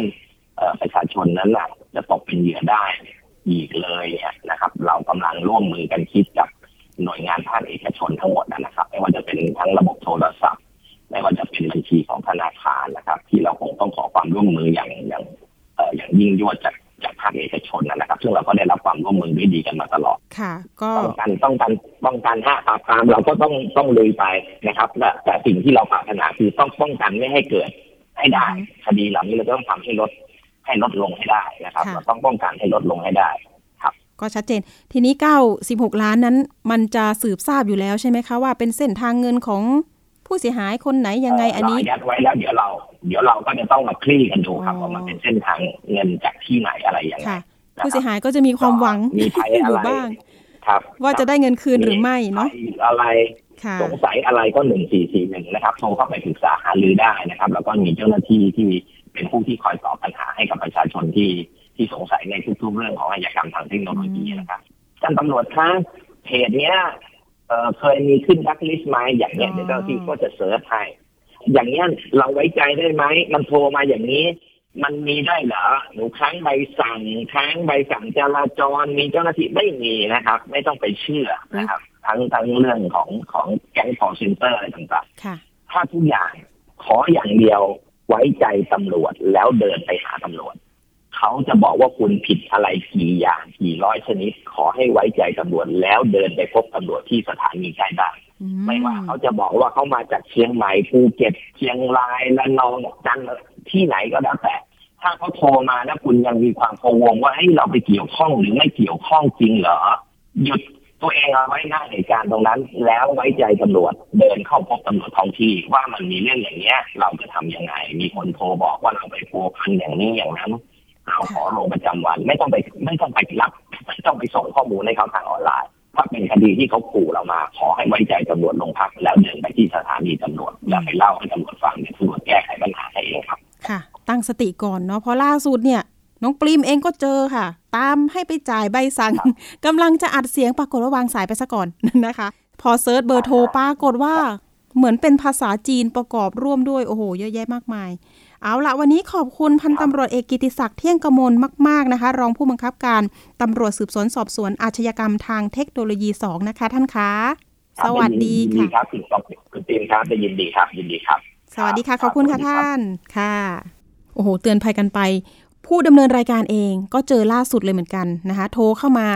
ประชาชนนั้นน่ะจะตกเป็นเหยื่อได้อีกเลยนะครับเรากำลังร่วมมือกันคิดกับหน่วยงานภาคเอกชนทั้งหมดนะครับไม่ว่าจะเป็นทั้งระบบโทรศัพท์ไม่ว่าจะเป็นบัญชีของธนาคารนะครับที่เราคงต้องขอความร่วมมืออย่างอย่างเอ่ออย่างยิ่งยวดจากจากภาคเอกชนนะครับซึ่งเราก็ได้รับความร่วมมือด้วยดีกันมาตลอดค่ะก็ต้องการต้องการป้องกันห้าปราบปรามเราก็ต้องต้องลุยไปนะครับแต่แต่สิ่งที่เราปรารถนาคือต้องป้องกันไม่ให้เกิดให้ได้คดีเหล่านี้เราต้องทำให้ลดให้ลดลงให้ได้นะครับเราต้องป้องกันให้ลดลงให้ได้ก็ชัดเจนทีนี้เก้าสิบหกล้านนั้นมันจะสืบทราบอยู่แล้วใช่ไหมคะว่าเป็นเส้นทางเงินของผู้เสียหายคนไหนยังไง อ, อันนี้ยัดไว้แล้วเดี๋ยวเราเดี๋ยวเราก็จะต้องมาคลี่กันดูครับว่ามันเป็นเส้นทางเงินจากที่ไหนอะไรยังไงผู้เสียหายก็จะมีความหวังมีใครอะไรบ้างครับว่าจะได้เงินคืนหรือไม่เนาะอะไรสงสัยอะไรก็หนึ่งสี่สี่หนึ่งนะครับโทรเข้าไปปรึกษาหารือได้นะครับแล้วก็มีเจ้าหน้าที่ที่เป็นผู้ที่คอยตอบปัญหาให้กับประชาชนที่ที่สงสัยในทุกๆเรื่องของอาชญากรรมทางเทคโนโลยีนะครับท่านตำรวจคะเพจเนี้ยเอ่อเคยมีขึ้นแบล็คลิสต์มั้ยอย่างเงี้ยเดี๋ยวเจ้าที่ก็จะเสิร์ชให้อย่างเงี้ยเราไว้ใจได้มั้ยมันโทรมาอย่างนี้มันมีได้เหรอหนูค้างใบสั่งค้างใบสั่งจราจรมีเจ้าหน้าที่ไม่มีนะครับไม่ต้องไปเชื่อนะครับทั้งทั้งเรื่องของของแก๊งคอลเซ็นเตอร์อะไรต่างๆค่ะถ้าทุกอย่างขออย่างเดียวไว้ใจตำรวจแล้วเดินไปหาตำรวจเขาจะบอกว่าคุณผิดอะไรกี่อย่างกี่ร้อยชนิดขอให้ไว้ใจตำรวจแล้วเดินไปพบตำรวจที่สถานีใกล้บ้านไม่ว่าเขาจะบอกว่าเขามาจากเชียงใหม่ภูเก็ตเชียงรายระนองจันทร์ที่ไหนก็แล้วแต่ถ้าเขาโทรมาแล้วคุณยังมีความพะวงว่าเฮ้ยเราไปเกี่ยวข้องหรือไม่เกี่ยวข้องจริงเหรอหยุดตัวเองเอาไว้หน้าเหตุการณ์ตรงนั้นแล้วไว้ใจตำรวจเดินเข้าพบตำรวจท้องที่ว่ามันมีเรื่องอย่างเงี้ยเราจะทำยังไงมีคนโทรบอกว่าเราไปพัวพันอย่างนี้อย่างนั้นเราขอลงประจำวันไม่ต้องไปไม่ต้องไปรับไม่ต้องไปส่งข้อมูลให้เขาทางออนไลน์ถ้าเป็นคดีที่เขาขู่เรามาขอให้ไว้ใจตำรวจโรงพักแล้วเดินไปที่สถานีตำรวจแล้วไปเล่าให้ตำรวจฟังตำรวจแก้ไขปัญหาให้เองครับค่ะตั้งสติก่อนเนาะเพราะล่าสุดเนี่ยน้องปริมเองก็เจอค่ะตามให้ไปจ่ายใบสั่งกำลังจะอัดเสียงปรากฏว่าวางสายไปซะก่อนนะคะพอเซิร์ชเบอร์โทรปรากฏว่าเหมือนเป็นภาษาจีนประกอบร่วมด้วยโอ้โหเยอะแยะมากมายเอาละวันนี้ขอบคุณพันตำรวจเอกกิติศักดิ์เที่ยงกมลมากๆนะคะรองผู้บังคับการตำรวจสืบสวนสอบสวนอาชญากรรมทางเทคโนโลยีสองนะคะท่านคะสวัสดีค่ะครับคุณตอบคุณตีนครับได้ยินดีครับยินดีครับสวัสดีค่ะขอบคุณค่ะท่านค่ะโอ้โหเตือนภัยกันไปผู้ดำเนินรายการเองก็เจอล่าสุดเลยเหมือนกันนะคะโทรเข้ามา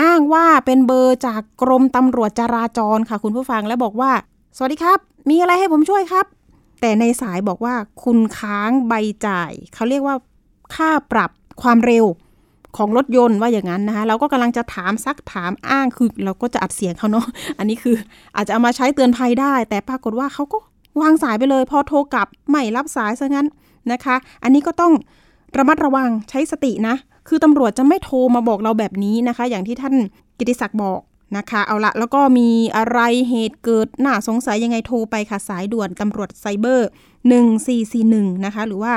อ้างว่าเป็นเบอร์จากกรมตำรวจจราจรค่ะคุณผู้ฟังแล้วบอกว่าสวัสดีครับมีอะไรให้ผมช่วยครับแต่ในสายบอกว่าคุณค้างใบจ่ายเขาเรียกว่าค่าปรับความเร็วของรถยนต์ว่าอย่างนั้นนะคะเราก็กำลังจะถามซักถามอ้างคือเราก็จะอัดเสียงเขาเนาะอันนี้คืออาจจะเอามาใช้เตือนภัยได้แต่ปรากฏว่าเขาก็วางสายไปเลยพอโทรกลับไม่รับสายซะงั้นนะคะอันนี้ก็ต้องระมัดระวังใช้สตินะคือตำรวจจะไม่โทรมาบอกเราแบบนี้นะคะอย่างที่ท่านกิติศักดิ์บอกนะคะเอาละแล้วก็มีอะไรเหตุเกิดน่าสงสัยยังไงโทรไปค่ะสายด่วนตำรวจไซเบอร์หนึ่งสี่สี่หนึ่งนะคะหรือว่า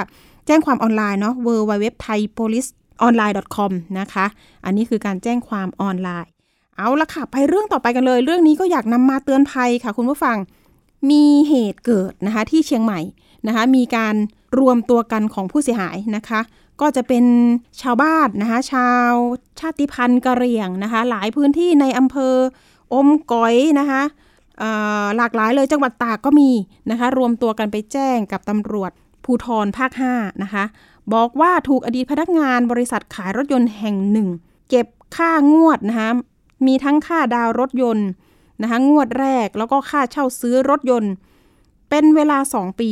แจ้งความออนไลน์เนาะ ดับเบิลยู ดับเบิลยู ดับเบิลยู ดอท ไทยโพลิสออนไลน์ ดอท คอม นะคะอันนี้คือการแจ้งความออนไลน์เอาละค่ะไปเรื่องต่อไปกันเลยเรื่องนี้ก็อยากนำมาเตือนภัยค่ะคุณผู้ฟังมีเหตุเกิดนะคะที่เชียงใหม่นะคะมีการรวมตัวกันของผู้เสียหายนะคะก็จะเป็นชาวบ้านนะคะชาวชาติพันธุ์กะเหรี่ยงนะคะหลายพื้นที่ในอำเภออมก๋อยนะคะ หลากหลายเลยจังหวัดตากก็มีนะคะรวมตัวกันไปแจ้งกับตำรวจภูธรภาคห้านะคะบอกว่าถูกอดีตพนักงานบริษัทขายรถยนต์แห่งหนึ่งเก็บค่างวดนะคะมีทั้งค่าดาวรถยนต์นะคะงวดแรกแล้วก็ค่าเช่าซื้อรถยนต์เป็นเวลาสองปี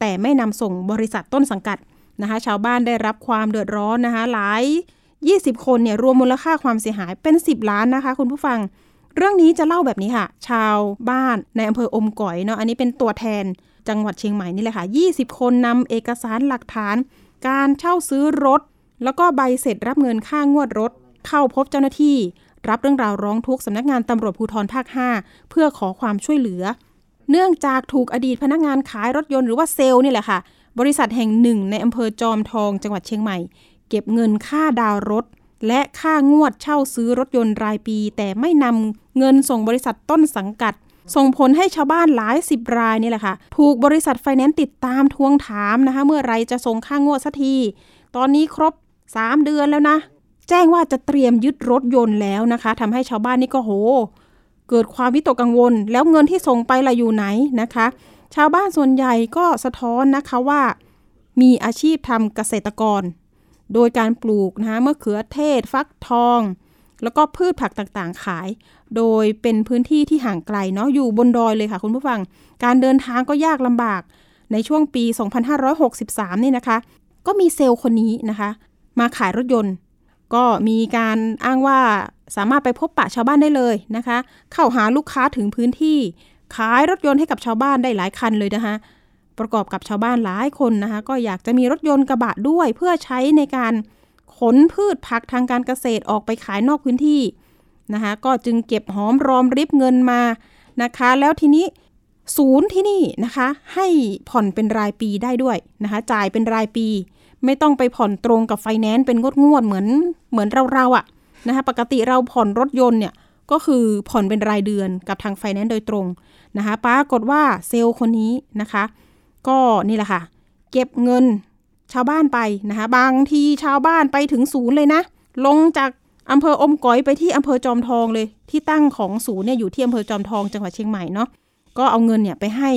แต่ไม่นำส่งบริษัทต้นสังกัดนะคะชาวบ้านได้รับความเดือดร้อนนะคะหลายยี่สิบคนเนี่ยรวมมูลค่าความเสียหายเป็นสิบล้านนะคะคุณผู้ฟังเรื่องนี้จะเล่าแบบนี้ค่ะชาวบ้านในอำเภออมก๋อยเนาะอันนี้เป็นตัวแทนจังหวัดเชียงใหม่นี่แหละค่ะยี่สิบคนนำเอกสารหลักฐานการเช่าซื้อรถแล้วก็ใบเสร็จรับเงินค่างวดรถเข้าพบเจ้าหน้าที่รับเรื่องราวร้องทุกข์สำนักงานตำรวจภูธรภาคห้าเพื่อขอความช่วยเหลือเนื่องจากถูกอดีตพนักงานขายรถยนต์หรือว่าเซลล์นี่แหละค่ะบริษัทแห่งหนึ่งในอำเภอจอมทองจังหวัดเชียงใหม่เก็บเงินค่าดาวรถและค่างวดเช่าซื้อรถยนต์รายปีแต่ไม่นำเงินส่งบริษัทต้นสังกัดส่งผลให้ชาวบ้านหลายสิบรายนี่แหละค่ะถูกบริษัทไฟแนนซ์ติดตามทวงถามนะคะเมื่อไรจะส่งค่างวดสักทีตอนนี้ครบสามเดือนแล้วนะแจ้งว่าจะเตรียมยึดรถยนต์แล้วนะคะทำให้ชาวบ้านนี่ก็โหเกิดความวิตกกังวลแล้วเงินที่ส่งไปล่ะอยู่ไหนนะคะชาวบ้านส่วนใหญ่ก็สะท้อนนะคะว่ามีอาชีพทำเกษตรกรโดยการปลูกนะคะมะเขือเทศฟักทองแล้วก็พืชผักต่างๆขายโดยเป็นพื้นที่ที่ห่างไกลเนาะอยู่บนดอยเลยค่ะคุณผู้ฟังการเดินทางก็ยากลำบากในช่วงปีสองพันห้าร้อยหกสิบสามนี่นะคะก็มีเซลล์คนนี้นะคะมาขายรถยนต์ก็มีการอ้างว่าสามารถไปพบปะชาวบ้านได้เลยนะคะเข้าหาลูกค้าถึงพื้นที่ขายรถยนต์ให้กับชาวบ้านได้หลายคันเลยนะคะประกอบกับชาวบ้านหลายคนนะคะก็อยากจะมีรถยนต์กระบะด้วยเพื่อใช้ในการขนพืชผักทางการเกษตรออกไปขายนอกพื้นที่นะคะก็จึงเก็บหอมรอมริบเงินมานะคะแล้วทีนี้ศูนย์ที่นี่นะคะให้ผ่อนเป็นรายปีได้ด้วยนะคะจ่ายเป็นรายปีไม่ต้องไปผ่อนตรงกับไฟแนนซ์เป็นงวดงวดเหมือนเหมือนเราเราอะนะคะปกติเราผ่อนรถยนต์เนี่ยก็คือผ่อนเป็นรายเดือนกับทางไฟแนนซ์โดยตรงนะคะปรากฏว่าเซลล์คนนี้นะคะก็นี่แหละค่ะเก็บเงินชาวบ้านไปนะคะบางทีชาวบ้านไปถึงศูนย์เลยนะลงจากอำเภออมก๋อยไปที่อำเภอจอมทองเลยที่ตั้งของศูนย์เนี่ยอยู่ที่อำเภอจอมทองจังหวัดเชียงใหม่เนาะก็เอาเงินเนี่ยไปให้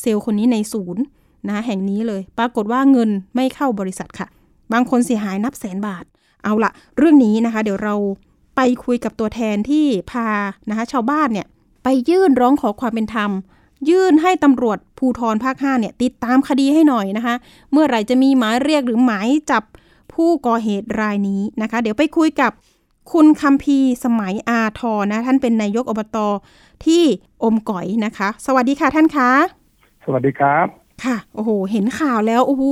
เซลล์คนนี้ในศูนย์นะแห่งนี้เลยปรากฏว่าเงินไม่เข้าบริษัทค่ะบางคนเสียหายนับแสนบาทเอาละเรื่องนี้นะคะเดี๋ยวเราไปคุยกับตัวแทนที่พานะคะชาวบ้านเนี่ยไปยื่นร้องขอความเป็นธรรมยื่นให้ตำรวจภูธรภาคห้าเนี่ยติดตามคดีให้หน่อยนะคะเมื่อไหร่จะมีหมายเรียกหรือหมายจับผู้ก่อเหตุรายนี้นะคะเดี๋ยวไปคุยกับคุณคัมภีร์สมัยอาทรนะท่านเป็นนายกอบต.ที่อมก๋อยนะคะสวัสดีค่ะท่านคะสวัสดีครับค่ะโอ้โหเห็นข่าวแล้วโอ้โห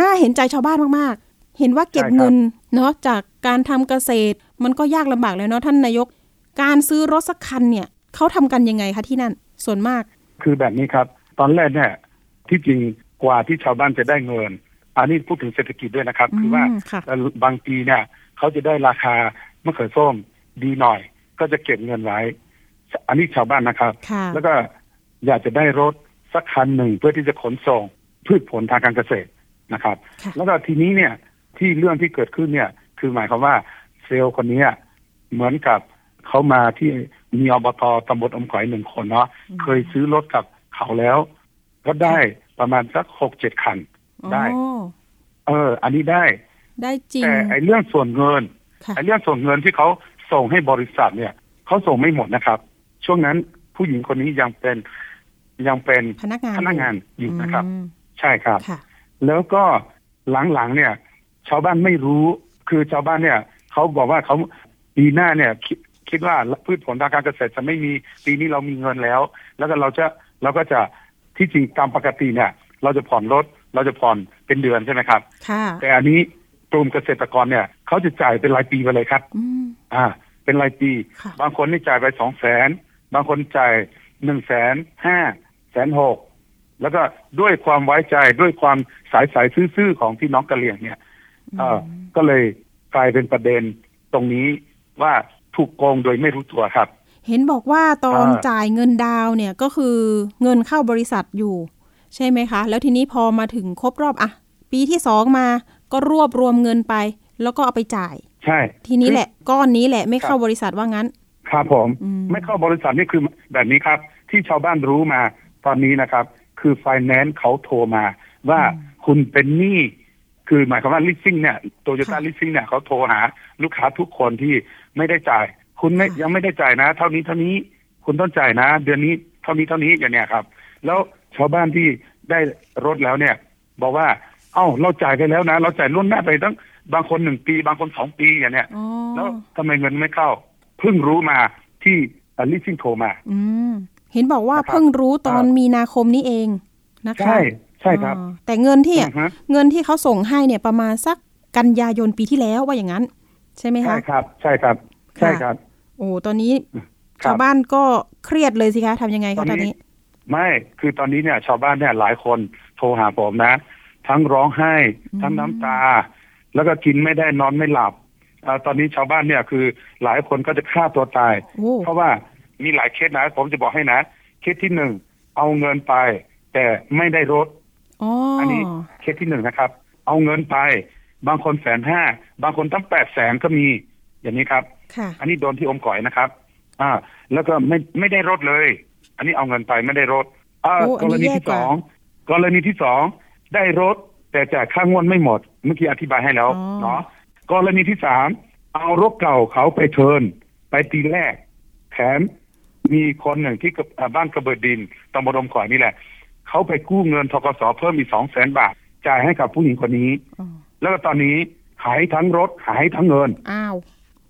น่าเห็นใจชาวบ้านมากๆเห็นว่าเก็บเงินเนาะจากการทำเกษตรมันก็ยากลำบากแล้วเนาะท่านนายกการซื้อรถสักคันเนี่ยเขาทำกันยังไงคะที่นั่นส่วนมากคือแบบนี้ครับตอนแรกเนี่ยที่จริงกว่าที่ชาวบ้านจะได้เงินอันนี้พูดถึงเศรษฐกิจด้วยนะครับคือว่าบางปีเนี่ยเขาจะได้ราคามะเขือส้มดีหน่อยก็จะเก็บเงินไว้อันนี้ชาวบ้านนะครับแล้วก็อยากจะได้รถสักคันหนึ่งเพื่อที่จะขนส่งพืชผลทางการเกษตรนะครับแล้วก็ทีนี้เนี่ยที่เรื่องที่เกิดขึ้นเนี่ยคือหมายความว่าเซลล์คนนี้เหมือนกับเขามาที่มีอบต.ตำบลอมก๋อยหนึ่งคนเนาะเคยซื้อรถกับเขาแล้วก็ได้ประมาณสักหกเจ็ดคันได้เอออันนี้ได้ได้จริงแต่ไอเรื่องส่วนเงินไอเรื่องส่วนเงินที่เขาส่งให้บริษัทเนี่ยเขาส่งไม่หมดนะครับช่วงนั้นผู้หญิงคนนี้ยังเป็นยังเป็นพนักงานพนักงานอยู่นะครับใช่ครับแล้วก็หลังๆเนี่ยชาวบ้านไม่รู้คือชาวบ้านเนี่ยเขาบอกว่าเขาปีหน้าเนี่ยคิดว่าพืชผลทางการเกษตรจะไม่มีปีนี้เรามีเงินแล้วแล้วก็เราจะเราก็จะที่จริงตามปกติเนี่ยเราจะผ่อนรถเราจะผ่อนเป็นเดือนใช่ไหมครับแต่อันนี้กลุ่มเกษตรกรเนี่ยเขาจะจ่ายเป็นรายปีไปเลยครับอ่าเป็นรายปีบางคนนี่จ่ายไปสองแสนบางคนจ่ายหนึ่งแสนห้าแสนหกแล้วก็ด้วยความไว้ใจด้วยความสายสายซื่อๆของพี่น้องกะเหรี่ยงเนี่ยเอ่อก็เลยกลายเป็นประเด็นตรงนี้ว่าถูกโกงโดยไม่รู้ตัวครับเห็นบอกว่าตอนจ่ายเงินดาวเนี่ยก็คือเงินเข้าบริษัทอยู่ใช่ไหมคะแล้วทีนี้พอมาถึงครบรอบอ่ะปีที่สองมาก็รวบรวมเงินไปแล้วก็เอาไปจ่ายใช่ทีนี้แหละก้อนนี้แหละไม่เข้าบริษัทว่างั้นครับผมไม่เข้าบริษัทนี่คือแบบนี้ครับ ที่ชาวบ้านรู้มาตอนนี้นะครับคือไฟแนนซ์เขาโทรมาว่าคุณเป็นหนี้คือหมายความว่า leasing เนี่ย Toyota leasing เนี่ยเขาโทรหาลูกค้าทุกคนที่ไม่ได้จ่ายคุณไม่ยังไม่ได้จ่ายนะเท่านี้เท่านี้คุณต้องจ่ายนะเดือนนี้เท่านี้เท่านี้อย่างเนี้ยครับแล้วชาวบ้านที่ได้รถแล้วเนี่ยบอกว่าเอ้าเราจ่ายไปแล้วนะเราจ่ายล่วงหน้าไปตั้งบางคนหนึ่งปีบางคนสองปีอย่างเนี้ยแล้วทำไมเงินไม่เข้าเพิ่งรู้มาที่leasing โทรมาเห็นบอกว่าเพิ่งรู้ตอนมีนาคมนี้เองนะคะใช่ใช่ครับแต่เงินที่เงินที่เขาส่งให้เนี่ยประมาณสักกันยายนปีที่แล้วว่าอย่างนั้นใช่ไหมคะใช่ครับใช่ครับใช่ครับโอ้ตอนนี้ชาวบ้านก็เครียดเลยสิคะทำยังไงคะตอนนี้ไม่คือตอนนี้เนี่ยชาวบ้านเนี่ยหลายคนโทรหาผมนะทั้งร้องไห้ทั้งน้ำตาแล้วก็กินไม่ได้นอนไม่หลับตอนนี้ชาวบ้านเนี่ยคือหลายคนก็จะฆ่าตัวตายเพราะว่ามีหลายเคสนะผมจะบอกให้นะเคสที่หนึ่งเอาเงินไปแต่ไม่ได้รถ อ, อันนี้เคสที่หนึ่งนะครับเอาเงินไปบางคนแสนห้าบางคนตั้งแปดแสนก็มีอย่างนี้ครับอันนี้โดนที่อมก๋อยนะครับอ่าแล้วก็ไม่ไม่ได้รถเลยอันนี้เอาเงินไปไม่ได้รถอ่ากรณีที่สองกรณีที่สองได้รถแต่จ่ายค่างวดไม่หมดเมื่อกี้อธิบายให้แล้วเนาะกรณีที่สามเอารถเก่าเขาไปเทิร์นไปตีแรกแถมมีคนหนึ่งที่บ้านกระเบิดดินตำบลอมข่อยนี่แหละเขาไปกู้เงินธกสเพิ่มอีก สองแสน บาทจ่ายให้กับผู้หญิงคนนี้แล้วก็ตอนนี้หายทั้งรถหายทั้งเงินอ้าว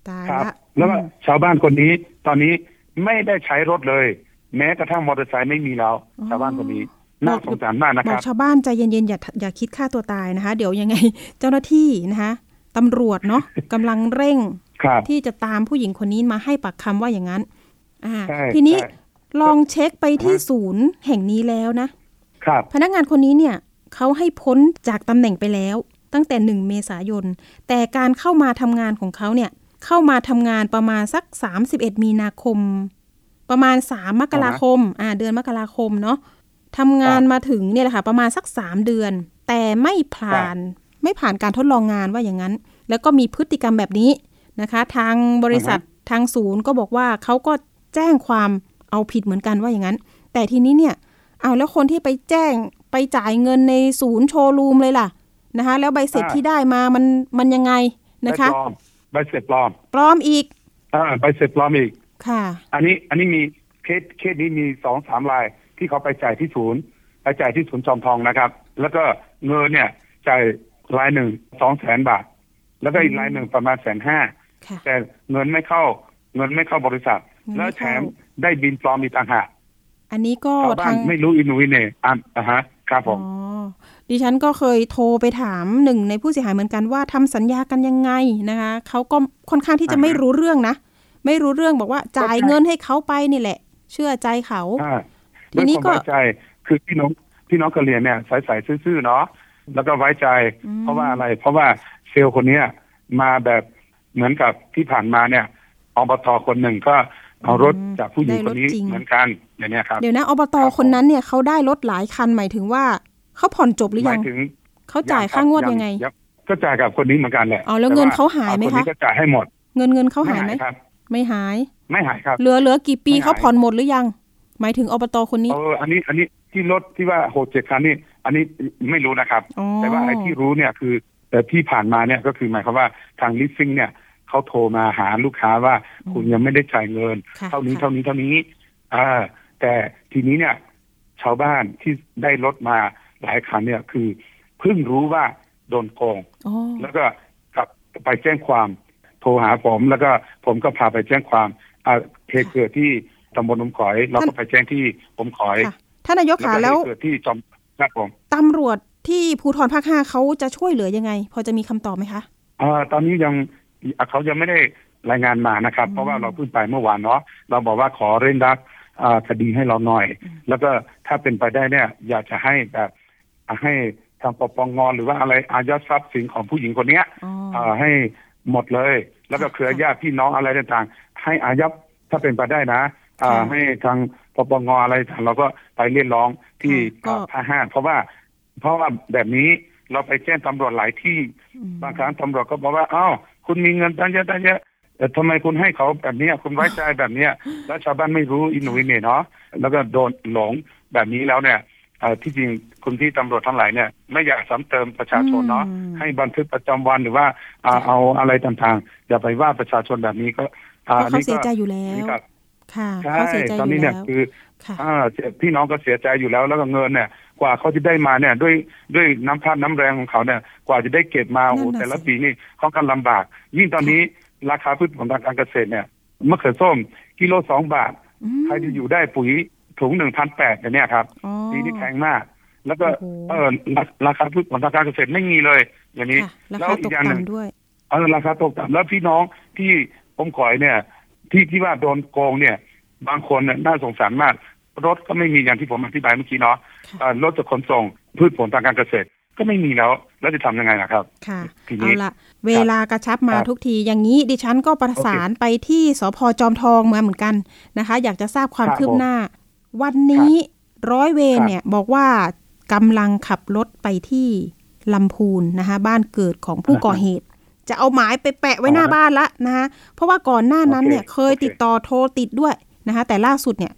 ตายละแล้วก็ชาวบ้านคนนี้ตอนนี้ไม่ได้ใช้รถเลยแม้กระทั่งมอเตอร์ไซค์ไม่มีแล้วชาวบ้านคนนี้น่าสงสารมากนะครับบอกชาวบ้านใจเย็นๆอย่าอย่าคิดฆ่าตัวตายนะคะเดี๋ยวยังไงเจ้าหน้าที่นะคะตำรวจเนาะกำลังเร่งที่จะตามผู้หญิงคนนี้มาให้ปากคำว่าอย่างนั้นทีนี้ลองเช็คไปที่ศูนย์แห่งนี้แล้วนะพนักงานคนนี้เนี่ยเขาให้พ้นจากตำแหน่งไปแล้วตั้งแต่หนึ่งเมษายนแต่การเข้ามาทำงานของเขาเนี่ยเข้ามาทำงานประมาณสักสามสิบเอ็ดมีนาคมประมาณสามมกราคมอ่าเดือนมกราคมเนาะทำงานมาถึงเนี่ยแหละค่ะประมาณสักสามเดือนแต่ไม่ผ่านไม่ผ่านการทดลองงานว่าอย่างนั้นแล้วก็มีพฤติกรรมแบบนี้นะคะทางบริษัททางศูนย์ก็บอกว่าเขาก็แจ้งความเอาผิดเหมือนกันว่าอย่างนั้นแต่ทีนี้เนี่ยเอาแล้วคนที่ไปแจ้งไปจ่ายเงินในศูนย์โชว์รูมเลยล่ะนะคะแล้วใบเสร็จที่ได้มามันมันยังไงนะคะใบเสร็จปลอมปลอมอีกอ่าใบเสร็จปลอมอีกค่ะอันนี้อันนี้มีเคสเคสนี้มี สองสาม รายที่เขาไปจ่ายที่ศูนย์ไปจ่ายที่ศูนย์จอมทองนะครับแล้วก็เงินเนี่ยจ่ายรายหนึ่ง สองแสน บาทแล้วก็อีกรายหนึ่งประมาณ หนึ่งแสนห้าพัน แต่เงินไม่เข้าเงินไม่เข้าบริษัทแล้วแถมได้บินปลอมอีกต่างหากอันนี้ก็ชาวบ้านไม่รู้อินุยเนี่ยอ่ะนะฮะครับผมอ๋อดิฉันก็เคยโทรไปถามหนึ่งในผู้เสียหายเหมือนกันว่าทำสัญญากันยังไงนะคะเขาก็ค่อนข้างที่จะไม่รู้เรื่องนะไม่รู้เรื่องบอกว่าจ่ายเงินให้เขาไปนี่แหละเชื่อใจเขาทีนี้ก็ไว้ใจคือพี่น้องพี่น้องกะเหรี่ยงเนี่ยใสๆซื่อๆเนาะแล้วก็ไว้ใจเพราะว่าอะไรเพราะว่าเซลล์คนนี้มาแบบเหมือนกับที่ผ่านมาเนี่ยอบต.คนหนึ่งก็เอารถจากผู้หญิงคนนี้เหมือนกันอย่างเนี้ยครับเดี๋ยวนะอบต.คนนั้นเนี่ยเขาได้รถหลายคันหมายถึงว่าเขาผ่อนจบหรือยังเขาจ่ายค่างวดยังไงก็จ่ายกับคนนี้เหมือนกันแหละอ๋อแล้วเงินเขาหายไหมคะคนนี้ก็จ่ายให้หมดเงินเงินเขาหายไหมไม่หายไม่หายครับเหลือเหลือกี่ปีเขาผ่อนหมดหรือยังหมายถึงอบต.คนนี้เอออันนี้อันนี้ที่รถที่ว่าโหดเจ็ดคันนี่อันนี้ไม่รู้นะครับแต่ว่าไอ้ที่รู้เนี่ยคือแต่ที่ผ่านมาเนี่ยก็คือหมายความว่าทางลิสซิ่งเนี่ยเขาโทรมาหาลูกค้าว่าคุณยังไม่ได้จ่ายเงินเท่านี้เท่านี้เท่านี้อ่าแต่ทีนี้เนี่ยชาวบ้านที่ได้รถมาหลายคันเนี่ยคือเพิ่งรู้ว่าโดนโกงแล้วก็กลับไปแจ้งความโทรหาผมแล้วก็ผมก็พาไปแจ้งความอ่าเหตุเกิดที่ตำบลอมก๋อยเราก็ไปแจ้งที่อมก๋อยท่านนายกขาแล้วเหตุเกิดที่จอมครับผมตำรวจที่ภูธรภาคห้าเขาจะช่วยเหลือยังไงพอจะมีคำตอบไหมคะอ่าตอนนี้ยังเขายังไม่ได้รายงานมานะครับเพราะว่าเราเพิ่งไปเมื่อวานเนาะเราบอกว่าขอเร่งรัดคดีให้เราหน่อยแล้วก็ถ้าเป็นไปได้เนี่ยอยากจะให้แบบให้ทางปปงหรือว่าอะไรอายัดทรัพย์สินของผู้หญิงคนนี้ให้หมดเลยแล้วก็เครือญาติพี่น้องอะไรต่างๆให้อายัดถ้าเป็นไปได้นะให้ทางปปงอะไรเราก็ไปเรียกร้องที่ภาคห้าเพราะว่าเพราะว่าแบบนี้เราไปแจ้งตำรวจหลายที่บางครั้งตำรวจก็บอกว่าอ้าวคุณมีเงินตั้งเยอะตั้งเยอะ แต่ทำไมคุณให้เขาแบบนี้คุณไว้ใจแบบนี้แล้วชาวบ้านไม่รู้อินโนวินเนาะแล้วก็โดนหลงแบบนี้แล้วเนี่ยที่จริงคุณพี่ตำรวจทั้งหลายเนี่ยไม่อยากซ้ำเติมประชาชนเนาะให้บันทึกประจำวันหรือว่าเอาอะไรต่างๆอย่าไปว่าประชาชนแบบนี้ก็เขาเสียใจอยู่แล้วค่ะเขาเสียใจอยู่แล้วตอนนี้เนี่ยคือพี่น้องก็เสียใจอยู่แล้วแล้วก็เงินเนี่ยกว่าเขาจะได้มาเนี่ยด้วยด้วยน้ำพัดน้ำแรงของเขาเนี่ยกว่าจะได้เก็บมาโอ้แต่ละปีนี่เขาก็ลำบากยิ่งตอนนี้ราคาพืชผลทางการเกษตรเนี่ยมะเขือส้มกิโลสองบาทใครจะอยู่ได้ปุ๋ยถุง หนึ่งพันแปดร้อย เนี่ยครับปีนี้แพงมากแล้วก็เออราคาพืชผลทางการเกษตรไม่มีเลยอย่างนี้แล้วอีกอย่างนึงเออราคาตกต่ำแล้วพี่น้องที่ผมขอยเนี่ยที่ที่ว่าโดนโกงเนี่ยบางคนน่าสงสารมากรถก็ไม่มีอย่างที่ผมอธิบายเมื่อกี้เนาะรถจะขนส่งพืชผลทางการเกษตรก็ไม่มีแล้วแล้วจะทำยังไงล่ะครับค่ะเอาละเวลากระชับมาทุกทีอย่างนี้ดิฉันก็ประสานไปที่สภ.จอมทองมาเหมือนกันนะคะอยากจะทราบความคืบหน้าวันนี้ร้อยเวรเนี่ยบอกว่ากำลังขับรถไปที่ลำพูนนะคะบ้านเกิดของผู้ก่อเหตุจะเอาหมายไปแปะไว้หน้าบ้านละนะคะเพราะว่าก่อนหน้านั้นเนี่ยเคยติดต่อโทรติดด้วยนะคะแต่ล่าสุดเนี่ย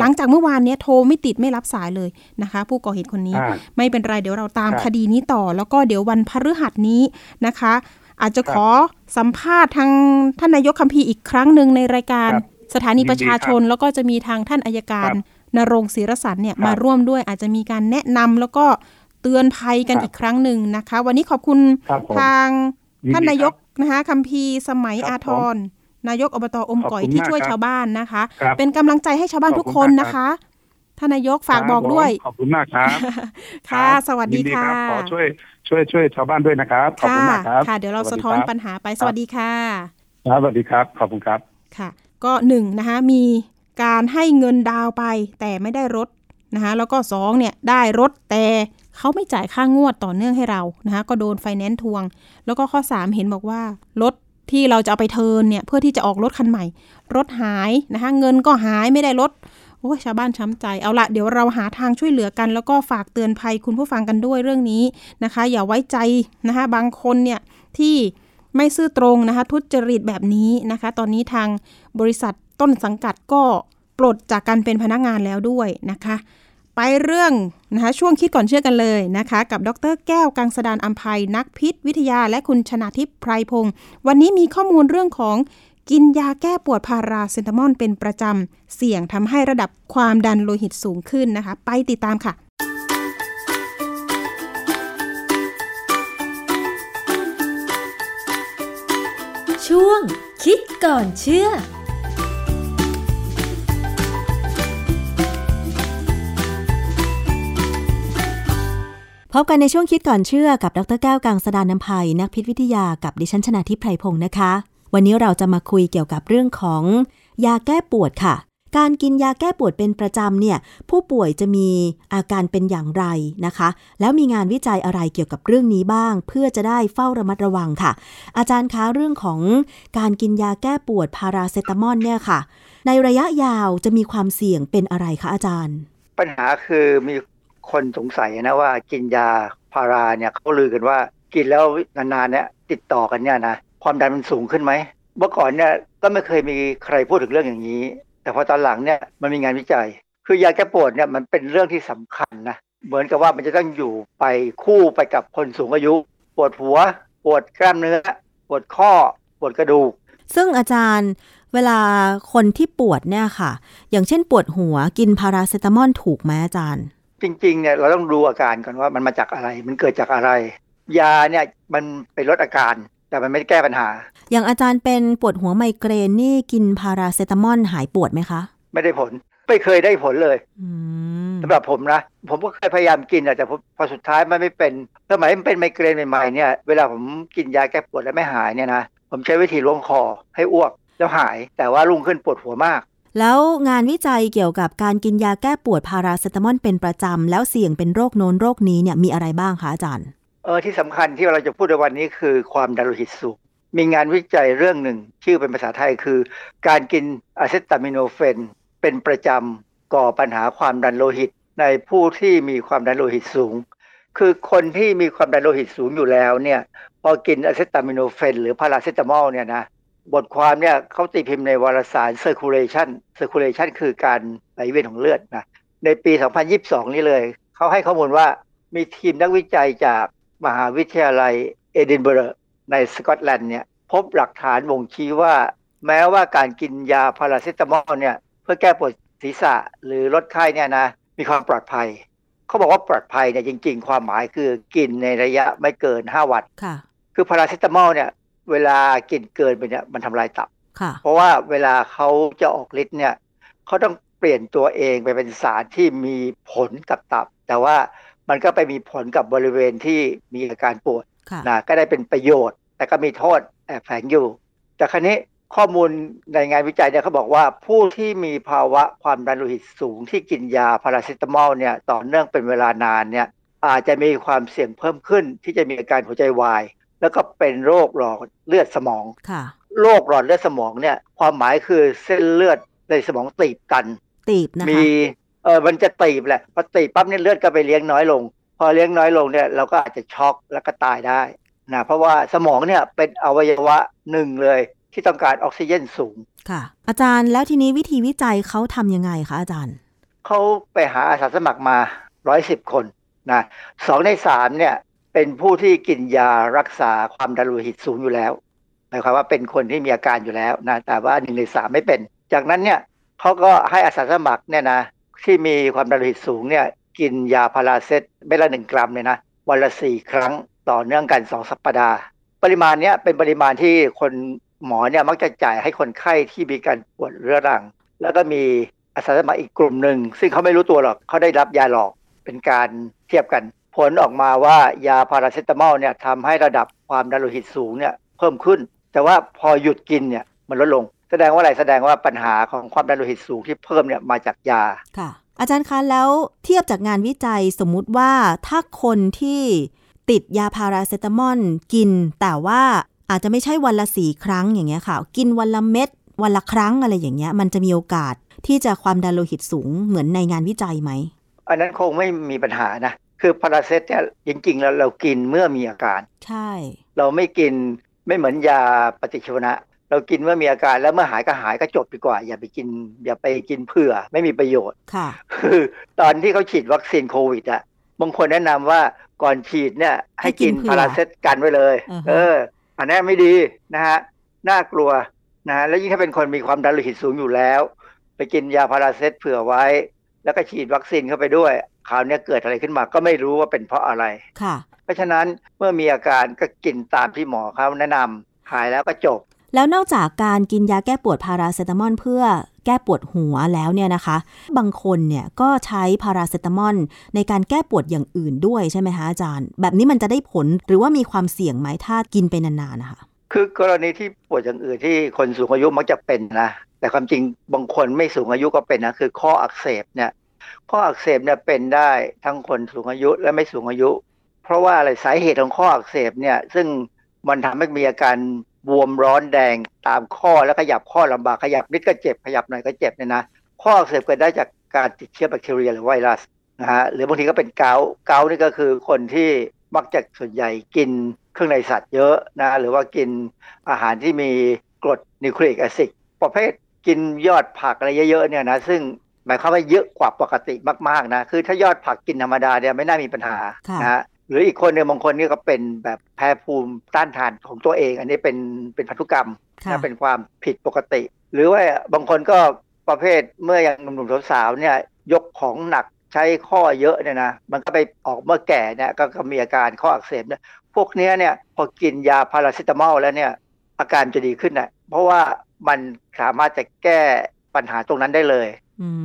หลังจากเมื่อวานเนี้ยโทรไม่ติดไม่รับสายเลยนะคะผู้ก่อเหตุคนนี้ไม่เป็นไรเดี๋ยวเราตามคดีนี้ต่อแล้วก็เดี๋ยววันพฤหัสนี้นะคะอาจจะขอสัมภาษณ์ทางท่านนายกคัมภีร์อีกครั้งนึงในรายการสถานีประชาชนแล้วก็จะมีทางท่านอัยการณรงค์ศิรสันต์เนี่ยมาร่วมด้วยอาจจะมีการแนะนำแล้วก็เตือนภัยกันอีกครั้งนึงนะคะวันนี้ขอบคุณทางท่านนายกนะคะคัมภีร์สมัยอาทรนายกอบตอมก๋อยที่ช่วยชาวบ้านนะคะเป็นกำลังใจให้ชาวบ้านทุกคนนะคะท่านนายกฝากบอกด้วยขอบคุณมากครับค่ะสวัสดีค่ะขอช่วยช่วยช่วยชาวบ้านด้วยนะครับขอบคุณมากครับค่ะเดี๋ยวเราสะท้อนปัญหาไปสวัสดีค่ะสวัสดีครับขอบคุณครับค่ะก็หนึ่งนะคะมีการให้เงินดาวไปแต่ไม่ได้รถนะคะแล้วก็สองเนี่ยได้รถแต่เขาไม่จ่ายค่างวดต่อเนื่องให้เรานะคะก็โดนไฟแนนซ์ทวงแล้วก็ข้อสามเห็นบอกว่ารถที่เราจะเอาไปเทิร์นเนี่ยเพื่อที่จะออกรถคันใหม่รถหายนะคะเงินก็หายไม่ได้รถโอ้ชาวบ้านช้ำใจเอาละเดี๋ยวเราหาทางช่วยเหลือกันแล้วก็ฝากเตือนภัยคุณผู้ฟังกันด้วยเรื่องนี้นะคะอย่าไว้ใจนะคะบางคนเนี่ยที่ไม่ซื่อตรงนะคะทุจริตแบบนี้นะคะตอนนี้ทางบริษัทต้นสังกัดก็ปลดจากการเป็นพนักงานแล้วด้วยนะคะไปเรื่องนะคะช่วงคิดก่อนเชื่อกันเลยนะคะกับดร.แก้วกังสดาลอำไพนักพิษวิทยาและคุณชนาทิพย์ไพรพงศ์วันนี้มีข้อมูลเรื่องของกินยาแก้ปวดพาราเซตามอลเป็นประจำเสี่ยงทำให้ระดับความดันโลหิตสูงขึ้นนะคะไปติดตามค่ะช่วงคิดก่อนเชื่อพบกันในช่วงคิดก่อนเชื่อกับดร.แก้วกังสดาลอำไพนักพิษวิทยากับดิฉันชนาทิพย์ไพรพงศ์นะคะวันนี้เราจะมาคุยเกี่ยวกับเรื่องของยาแก้ปวดค่ะการกินยาแก้ปวดเป็นประจำเนี่ยผู้ป่วยจะมีอาการเป็นอย่างไรนะคะแล้วมีงานวิจัยอะไรเกี่ยวกับเรื่องนี้บ้างเพื่อจะได้เฝ้าระมัดระวังค่ะอาจารย์คะเรื่องของการกินยาแก้ปวดพาราเซตามอลเนี่ยค่ะในระยะยาวจะมีความเสี่ยงเป็นอะไรคะอาจารย์ปัญหาคือมีคนสงสัยนะว่ากินยาพาราเนี่ยเขาลือกันว่ากินแล้วนานๆเนี่ยติดต่อกันเนี่ยนะความดันมันสูงขึ้นไหมเมื่อก่อนเนี่ยก็ไม่เคยมีใครพูดถึงเรื่องอย่างนี้แต่พอตอนหลังเนี่ยมันมีงานวิจัยคือยาแก้ปวดเนี่ยมันเป็นเรื่องที่สำคัญนะเหมือนกับว่ามันจะต้องอยู่ไปคู่ไปกับคนสูงอายุปวดหัวปวดกล้ามเนื้อปวดข้อปวดกระดูกซึ่งอาจารย์เวลาคนที่ปวดเนี่ยค่ะอย่างเช่นปวดหัวกินพาราเซตามอลถูกไหมอาจารย์จริงๆเนี่ยเราต้องดูอาการก่อนว่ามันมาจากอะไรมันเกิดจากอะไรยาเนี่ยมันไปลดอาการแต่มันไม่ได้แก้ปัญหาอย่างอาจารย์เป็นปวดหัวไมเกรนนี่กินพาราเซตามอลหายปวดไหมคะไม่ได้ผลไม่เคยได้ผลเลยสำหรับผมนะผมก็เคยพยายามกินแต่พอสุดท้ายมันไม่เป็นสมัยมันเป็นไมเกรนใหม่ๆเนี่ยเวลาผมกินยาแก้ปวดแล้วไม่หายเนี่ยนะผมใช้วิธีล้วงคอให้อ้วกแล้วหายแต่ว่ารุ่งขึ้นปวดหัวมากแล้วงานวิจัยเกี่ยวกับการกินยาแก้ปวดพาราเซตามอลเป็นประจำแล้วเสี่ยงเป็นโรคโน้นโรคนี้เนี่ยมีอะไรบ้างคะอาจารย์เออที่สำคัญที่เราจะพูดในวันนี้คือความดันโลหิตสูงมีงานวิจัยเรื่องหนึ่งชื่อเป็นภาษาไทยคือการกินอะเซตามิโนเฟนเป็นประจำก่อปัญหาความดันโลหิตในผู้ที่มีความดันโลหิตสูงคือคนที่มีความดันโลหิตสูงอยู่แล้วเนี่ยพอกินอะเซตามิโนเฟนหรือพาราเซตามอลเนี่ยนะ บทความเนี่ยเขาตีพิมพ์ในวารสาร Circulation Circulation คือการไหลเวียนของเลือดนะในปีสองพันยี่สิบสองนี้เลยเขาให้ข้อมูลว่ามีทีมนักวิจัยจากมหาวิทยาลัยเอดินบะระในสกอตแลนด์เนี่ยพบหลักฐานบ่งชี้ว่าแม้ว่าการกินยาพาราเซตามอลเนี่ยเพื่อแก้ปวดศีรษะหรือลดไข้เนี่ยนะมีความปลอดภัยเขาบอกว่าปลอดภัยเนี่ยจริงๆความหมายคือกินในระยะไม่เกินห้าวันค่ะคือพาราเซตามอลเนี่ยเวลากินเกินไปเนี่ยมันทำลายตับเพราะว่าเวลาเขาจะออกฤทธิ์เนี่ยเขาต้องเปลี่ยนตัวเองไปเป็นสารที่มีผลกับตับแต่ว่ามันก็ไปมีผลกับบริเวณที่มีอาการปวดนะก็ได้เป็นประโยชน์แต่ก็มีโทษแอบแฝงอยู่แต่คราวนี้ข้อมูลในงานวิจัยเนี่ยเขาบอกว่าผู้ที่มีภาวะความดันโลหิตสูงที่กินยาพาราเซตามอลเนี่ยต่อเนื่องเป็นเวลานานเนี่ยอาจจะมีความเสี่ยงเพิ่มขึ้นที่จะมีอาการหัวใจวายแล้วก็เป็นโรคหลอดเลือดสมองโรคหลอดเลือดสมองเนี่ยความหมายคือเส้นเลือดในสมองตีบตันตีบนะคะมีเออมันจะตีบแหละพอตีบปั๊บเนี่ยเลือดก็ไปเลี้ยงน้อยลงพอเลี้ยงน้อยลงเนี่ยเราก็อาจจะช็อกแล้วก็ตายได้นะเพราะว่าสมองเนี่ยเป็นอวัยวะหนึ่งเลยที่ต้องการออกซิเจนสูงค่ะอาจารย์แล้วทีนี้วิธีวิจัยเขาทำยังไงคะอาจารย์เขาไปหาอาสาสมัครมาหนึ่งร้อยสิบคนนะสองในสามเนี่ยเป็นผู้ที่กินยารักษาความดันโลหิตสูงอยู่แล้วหมายความว่าเป็นคนที่มีอาการอยู่แล้วนะแต่ว่าหนึ่งในสามไม่เป็นจากนั้นเนี่ยเขาก็ให้อาสาสมัครเนี่ยนะที่มีความดันโลหิตสูงเนี่ยกินยาพาราเซตเม็ดละหนึ่งกรัมเลยนะวันละสี่ครั้งต่อเนื่องกันสองสัปดาห์ปริมาณเนี้ยเป็นปริมาณที่คนหมอเนี่ยมักจะจ่ายให้คนไข้ที่มีการปวดเรื้อรังแล้วก็มีอาสาสมัครอีกกลุ่มหนึ่งซึ่งเขาไม่รู้ตัวหรอกเขาได้รับยาหลอกเป็นการเทียบกันผลออกมาว่ายาพาราเซตามอลเนี่ยทำให้ระดับความดันโลหิตสูงเนี่ยเพิ่มขึ้นแต่ว่าพอหยุดกินเนี่ยมันลดลงแสดงว่าอะไรแสดงว่าปัญหาของความดันโลหิตสูงที่เพิ่มเนี่ยมาจากยาค่ะอาจารย์คะแล้วเทียบจากงานวิจัยสมมุติว่าถ้าคนที่ติดยาพาราเซตามอลกินแต่ว่าอาจจะไม่ใช่วันละสี่ครั้งอย่างเงี้ยค่ะกินวันละเม็ดวันละครั้งอะไรอย่างเงี้ยมันจะมีโอกาสที่จะความดันโลหิตสูงเหมือนในงานวิจัยไหมอันนั้นคงไม่มีปัญหานะคือพาราเซตเนี่ยจริงๆแล้วเรากินเมื่อมีอาการใช่เราไม่กินไม่เหมือนยาปฏิชีวนะเรากินเมื่อมีอาการแล้วเมื่อหายก็หายก็จบดีกว่าอย่าไปกินอย่าไปกินเผื่อไม่มีประโยชน์ค่ะคือตอนที่เขาฉีดวัคซีนโควิดอ่ะบางคนแนะนำว่าก่อนฉีดเนี่ยให้กินพาราเซตกันไว้เลยเอออันนี้ไม่ดีนะฮะน่ากลัวนะฮะแล้วยิ่งถ้าเป็นคนมีความดันโลหิตสูงอยู่แล้วไปกินยาพาราเซตเผื่อไว้แล้วก็ฉีดวัคซีนเข้าไปด้วยคราวนี้เกิดอะไรขึ้นมาก็ไม่รู้ว่าเป็นเพราะอะไรค่ะเพราะฉะนั้นเมื่อมีอาการก็กินตามที่หมอเขาแนะนำหายแล้วก็จบแล้วนอกจากการกินยาแก้ปวดพาราเซตามอลเพื่อแก้ปวดหัวแล้วเนี่ยนะคะบางคนเนี่ยก็ใช้พาราเซตามอลในการแก้ปวดอย่างอื่นด้วยใช่ไหมคะอาจารย์แบบนี้มันจะได้ผลหรือว่ามีความเสี่ยงไหมถ้ากินไปนานๆนะคะคือกรณีที่ปวดอย่างอื่นที่คนสูงอายุมักจะเป็นนะแต่ความจริงบางคนไม่สูงอายุก็เป็นนะคือข้ออักเสบเนี่ยข้ออักเสบเนี่ยเป็นได้ทั้งคนสูงอายุและไม่สูงอายุเพราะว่าอะไรสาเหตุของข้ออักเสบเนี่ยซึ่งมันทำให้มีอาการบวมร้อนแดงตามข้อแล้วขยับข้อลำบากขยับนิดก็เจ็บขยับหน่อยก็เจ็บเนี่ยนะข้ออักเสบเกิดได้จากการติดเชื้อแบคทีเรียหรือไวรัสนะฮะหรือบางทีก็เป็นเกาต์เกาต์นี่ก็คือคนที่มักจะส่วนใหญ่กินเครื่องในสัตว์เยอะนะหรือว่ากินอาหารที่มีกรดนิวคลีอิกแอซิดประเภทกินยอดผักอะไรเยอะๆเนี่ยนะซึ่งหมายความว่าเยอะกว่าปกติมากๆนะคือถ้ายอดผักกินธรรมดาเนี่ยไม่น่ามีปัญหานะฮะหรืออีกคนเนี่ยบางคนนี่ก็เป็นแบบแพ้ภูมิต้านทานของตัวเองอันนี้เป็นเป็นพันธุกรรมนะเป็นความผิดปกติหรือว่าบางคนก็ประเภทเมื่อยังหนุ่มๆสาวๆเนี่ยยกของหนักใช้ข้อเยอะเนี่ยนะมันก็ไปออกเมื่อแก่เนี่ยก็มีอาการข้ออักเสบเนี่ยพวกเนี้ยเนี่ยพอกินยาพาราเซตามอลแล้วเนี่ยอาการจะดีขึ้นนะเพราะว่ามันสามารถจะแก้ปัญหาตรงนั้นได้เลย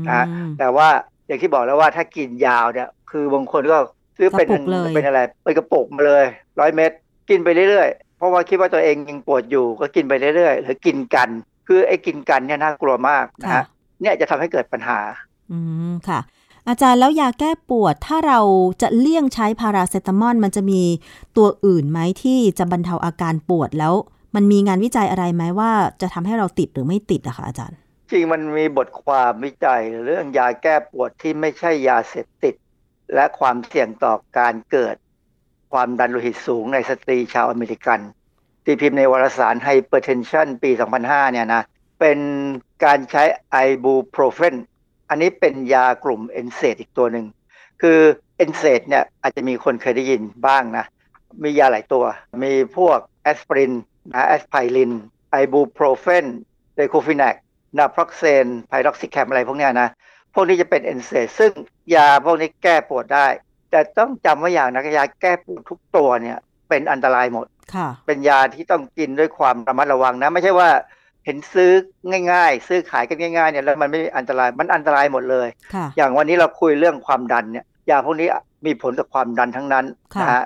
นะแต่ว่าอย่างที่บอกแล้วว่าถ้ากินยาวเนี่ยคือบางคนก็ซื้อเป็นเป็นอะไรเป็นกระปุกมาเลยร้อยเม็ดกินไปเรื่อยๆเพราะว่าคิดว่าตัวเองยังปวดอยู่ก็กินไปเรื่อยๆหรือกินกันคือไอ้กินกันเนี่ยน่ากลัวมากนะฮะเนี่ยจะทำให้เกิดปัญหาอืมค่ะอาจารย์แล้วยาแก้ปวดถ้าเราจะเลี่ยงใช้พาราเซตามอลมันจะมีตัวอื่นไหมที่จะบรรเทาอาการปวดแล้วมันมีงานวิจัยอะไรไหมว่าจะทำให้เราติดหรือไม่ติดอะคะอาจารย์จริงมันมีบทความวิจัยเรื่องยาแก้ปวดที่ไม่ใช่ยาเสพติดและความเสี่ยงต่อการเกิดความดันโลหิตสูงในสตรีชาวอเมริกัน ตีพิมพ์ในวารสาร Hypertension ปี สองพันห้าเนี่ยนะเป็นการใช้ Ibuprofen อันนี้เป็นยากลุ่ม เอ็น เซด อีกตัวหนึ่งคือ เอ็น เซด เนี่ยอาจจะมีคนเคยได้ยินบ้างนะมียาหลายตัวมีพวก Aspirin นะ Aspirin Ibuprofen Diclofenac นาพร็อกเซนไพร็อกซิแคมอะไรพวกเนี้ยนะพวกนี้จะเป็น เอ็น เซด ซึ่งยาพวกนี้แก้ปวดได้แต่ต้องจำไว้อย่างนะยาแก้ปวดทุกตัวเนี่ยเป็นอันตรายหมดเป็นยาที่ต้องกินด้วยความระมัดระวังนะไม่ใช่ว่าเห็นซื้อง่ายๆซื้อขายกันง่ายๆเนี่ยแล้วมันไม่อันตรายมันอันตรายหมดเลยอย่างวันนี้เราคุยเรื่องความดันเนี่ยยาพวกนี้มีผลกับความดันทั้งนั้นนะฮะ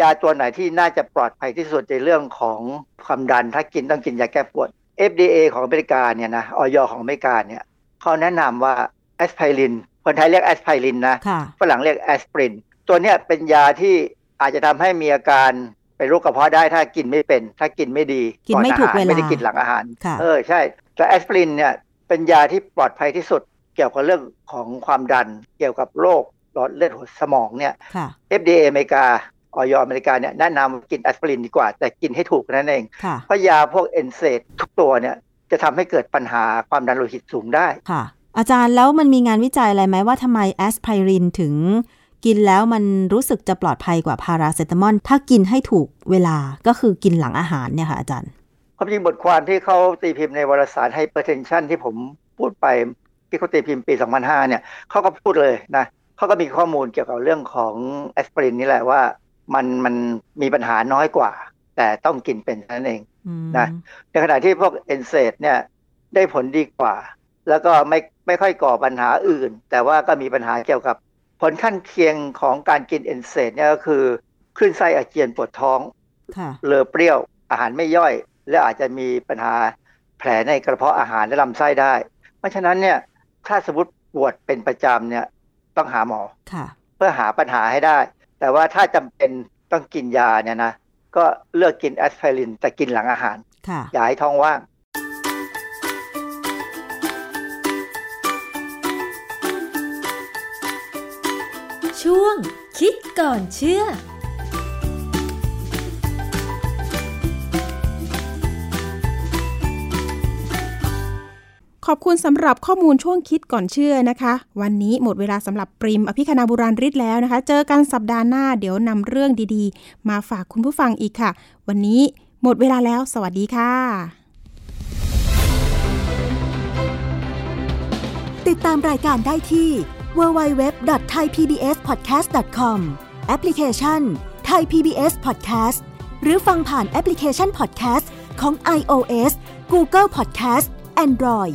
ยาตัวไหนที่น่าจะปลอดภัยที่สุดในเรื่องของความดันถ้ากินต้องกินยาแก้ปวด เอฟ ดี เอ ของอเมริกาเนี่ยนะอย.ของอเมริกาเนี่ยเขาแนะนำว่าแอสไพรินคนไทยเรียกแอสไพรินนะฝรั่งเรียกแอสไพรินตัวเนี้ยเป็นยาที่อาจจะทำให้มีอาการเป็นโรคกระเพาะได้ถ้ากินไม่เป็นถ้ากินไม่ดีก่อนอาหารไม่ได้กินหลังอาหารเออใช่แต่แอสไพรินเนี่ยเป็นยาที่ปลอดภัยที่สุดเกี่ยวกับเรื่องของความดันเกี่ยวกับโรคหลอดเลือดหัวสมองเนี่ย เอฟ ดี เอ อเมริกาออยอเมริกาเนี่ยแนะนำกินแอสไพรินดีกว่าแต่กินให้ถูกนั่นเองเพราะยาพวก เอ็น เซด ทุกตัวเนี่ยจะทำให้เกิดปัญหาความดันโลหิตสูงได้อาจารย์แล้วมันมีงานวิจัยอะไรไหมว่าทำไมแอสไพรินถึงกินแล้วมันรู้สึกจะปลอดภัยกว่าพาราเซตามอลถ้ากินให้ถูกเวลาก็คือกินหลังอาหารเนี่ยค่ะอาจารย์ความจริงบทความที่เขาตีพิมพ์ในวารสาร Hypertension ที่ผมพูดไปที่เขาตีพิมพ์ปี สองพันห้าเนี่ยเขาก็พูดเลยนะเขาก็มีข้อมูลเกี่ยวกับเรื่องของแอสไพรินนี่แหละว่ามันมันมีปัญหาน้อยกว่าแต่ต้องกินเป็นนั่นเองนะในขณะที่พวก เอ็น เซด เนี่ยได้ผลดีกว่าแล้วก็ไม่ไม่ค่อยก่อปัญหาอื่นแต่ว่าก็มีปัญหาเกี่ยวกับผลข้างเคียงของการกิน เอ็น เซด เนี่ยก็คือคลื่นไส้อาเจียนปวดท้องเลอเปรี้ยวอาหารไม่ย่อยและอาจจะมีปัญหาแผลในกระเพาะอาหารและลำไส้ได้เพราะฉะนั้นเนี่ยถ้าสมมุติปวดเป็นประจำเนี่ยต้องหาหมอเพื่อหาปัญหาให้ได้แต่ว่าถ้าจำเป็นต้องกินยาเนี่ยนะก็เลือกกินแอสไพรินแต่กินหลังอาหารอย่าให้ท้องว่างช่วงคิดก่อนเชื่อขอบคุณสำหรับข้อมูลช่วงคิดก่อนเชื่อนะคะวันนี้หมดเวลาสำหรับปริมอภิคณาบุราริศแล้วนะคะเจอกันสัปดาห์หน้าเดี๋ยวนำเรื่องดีๆมาฝากคุณผู้ฟังอีกค่ะวันนี้หมดเวลาแล้วสวัสดีค่ะติดตามรายการได้ที่ดับเบิลยู ดับเบิลยู ดับเบิลยู ดอท ไทย พี บี เอส พอดแคสต์ ดอท คอม แอปพลิเคชัน Thai พี บี เอส Podcast หรือฟังผ่านแอปพลิเคชัน Podcast ของ iOS Google Podcast Android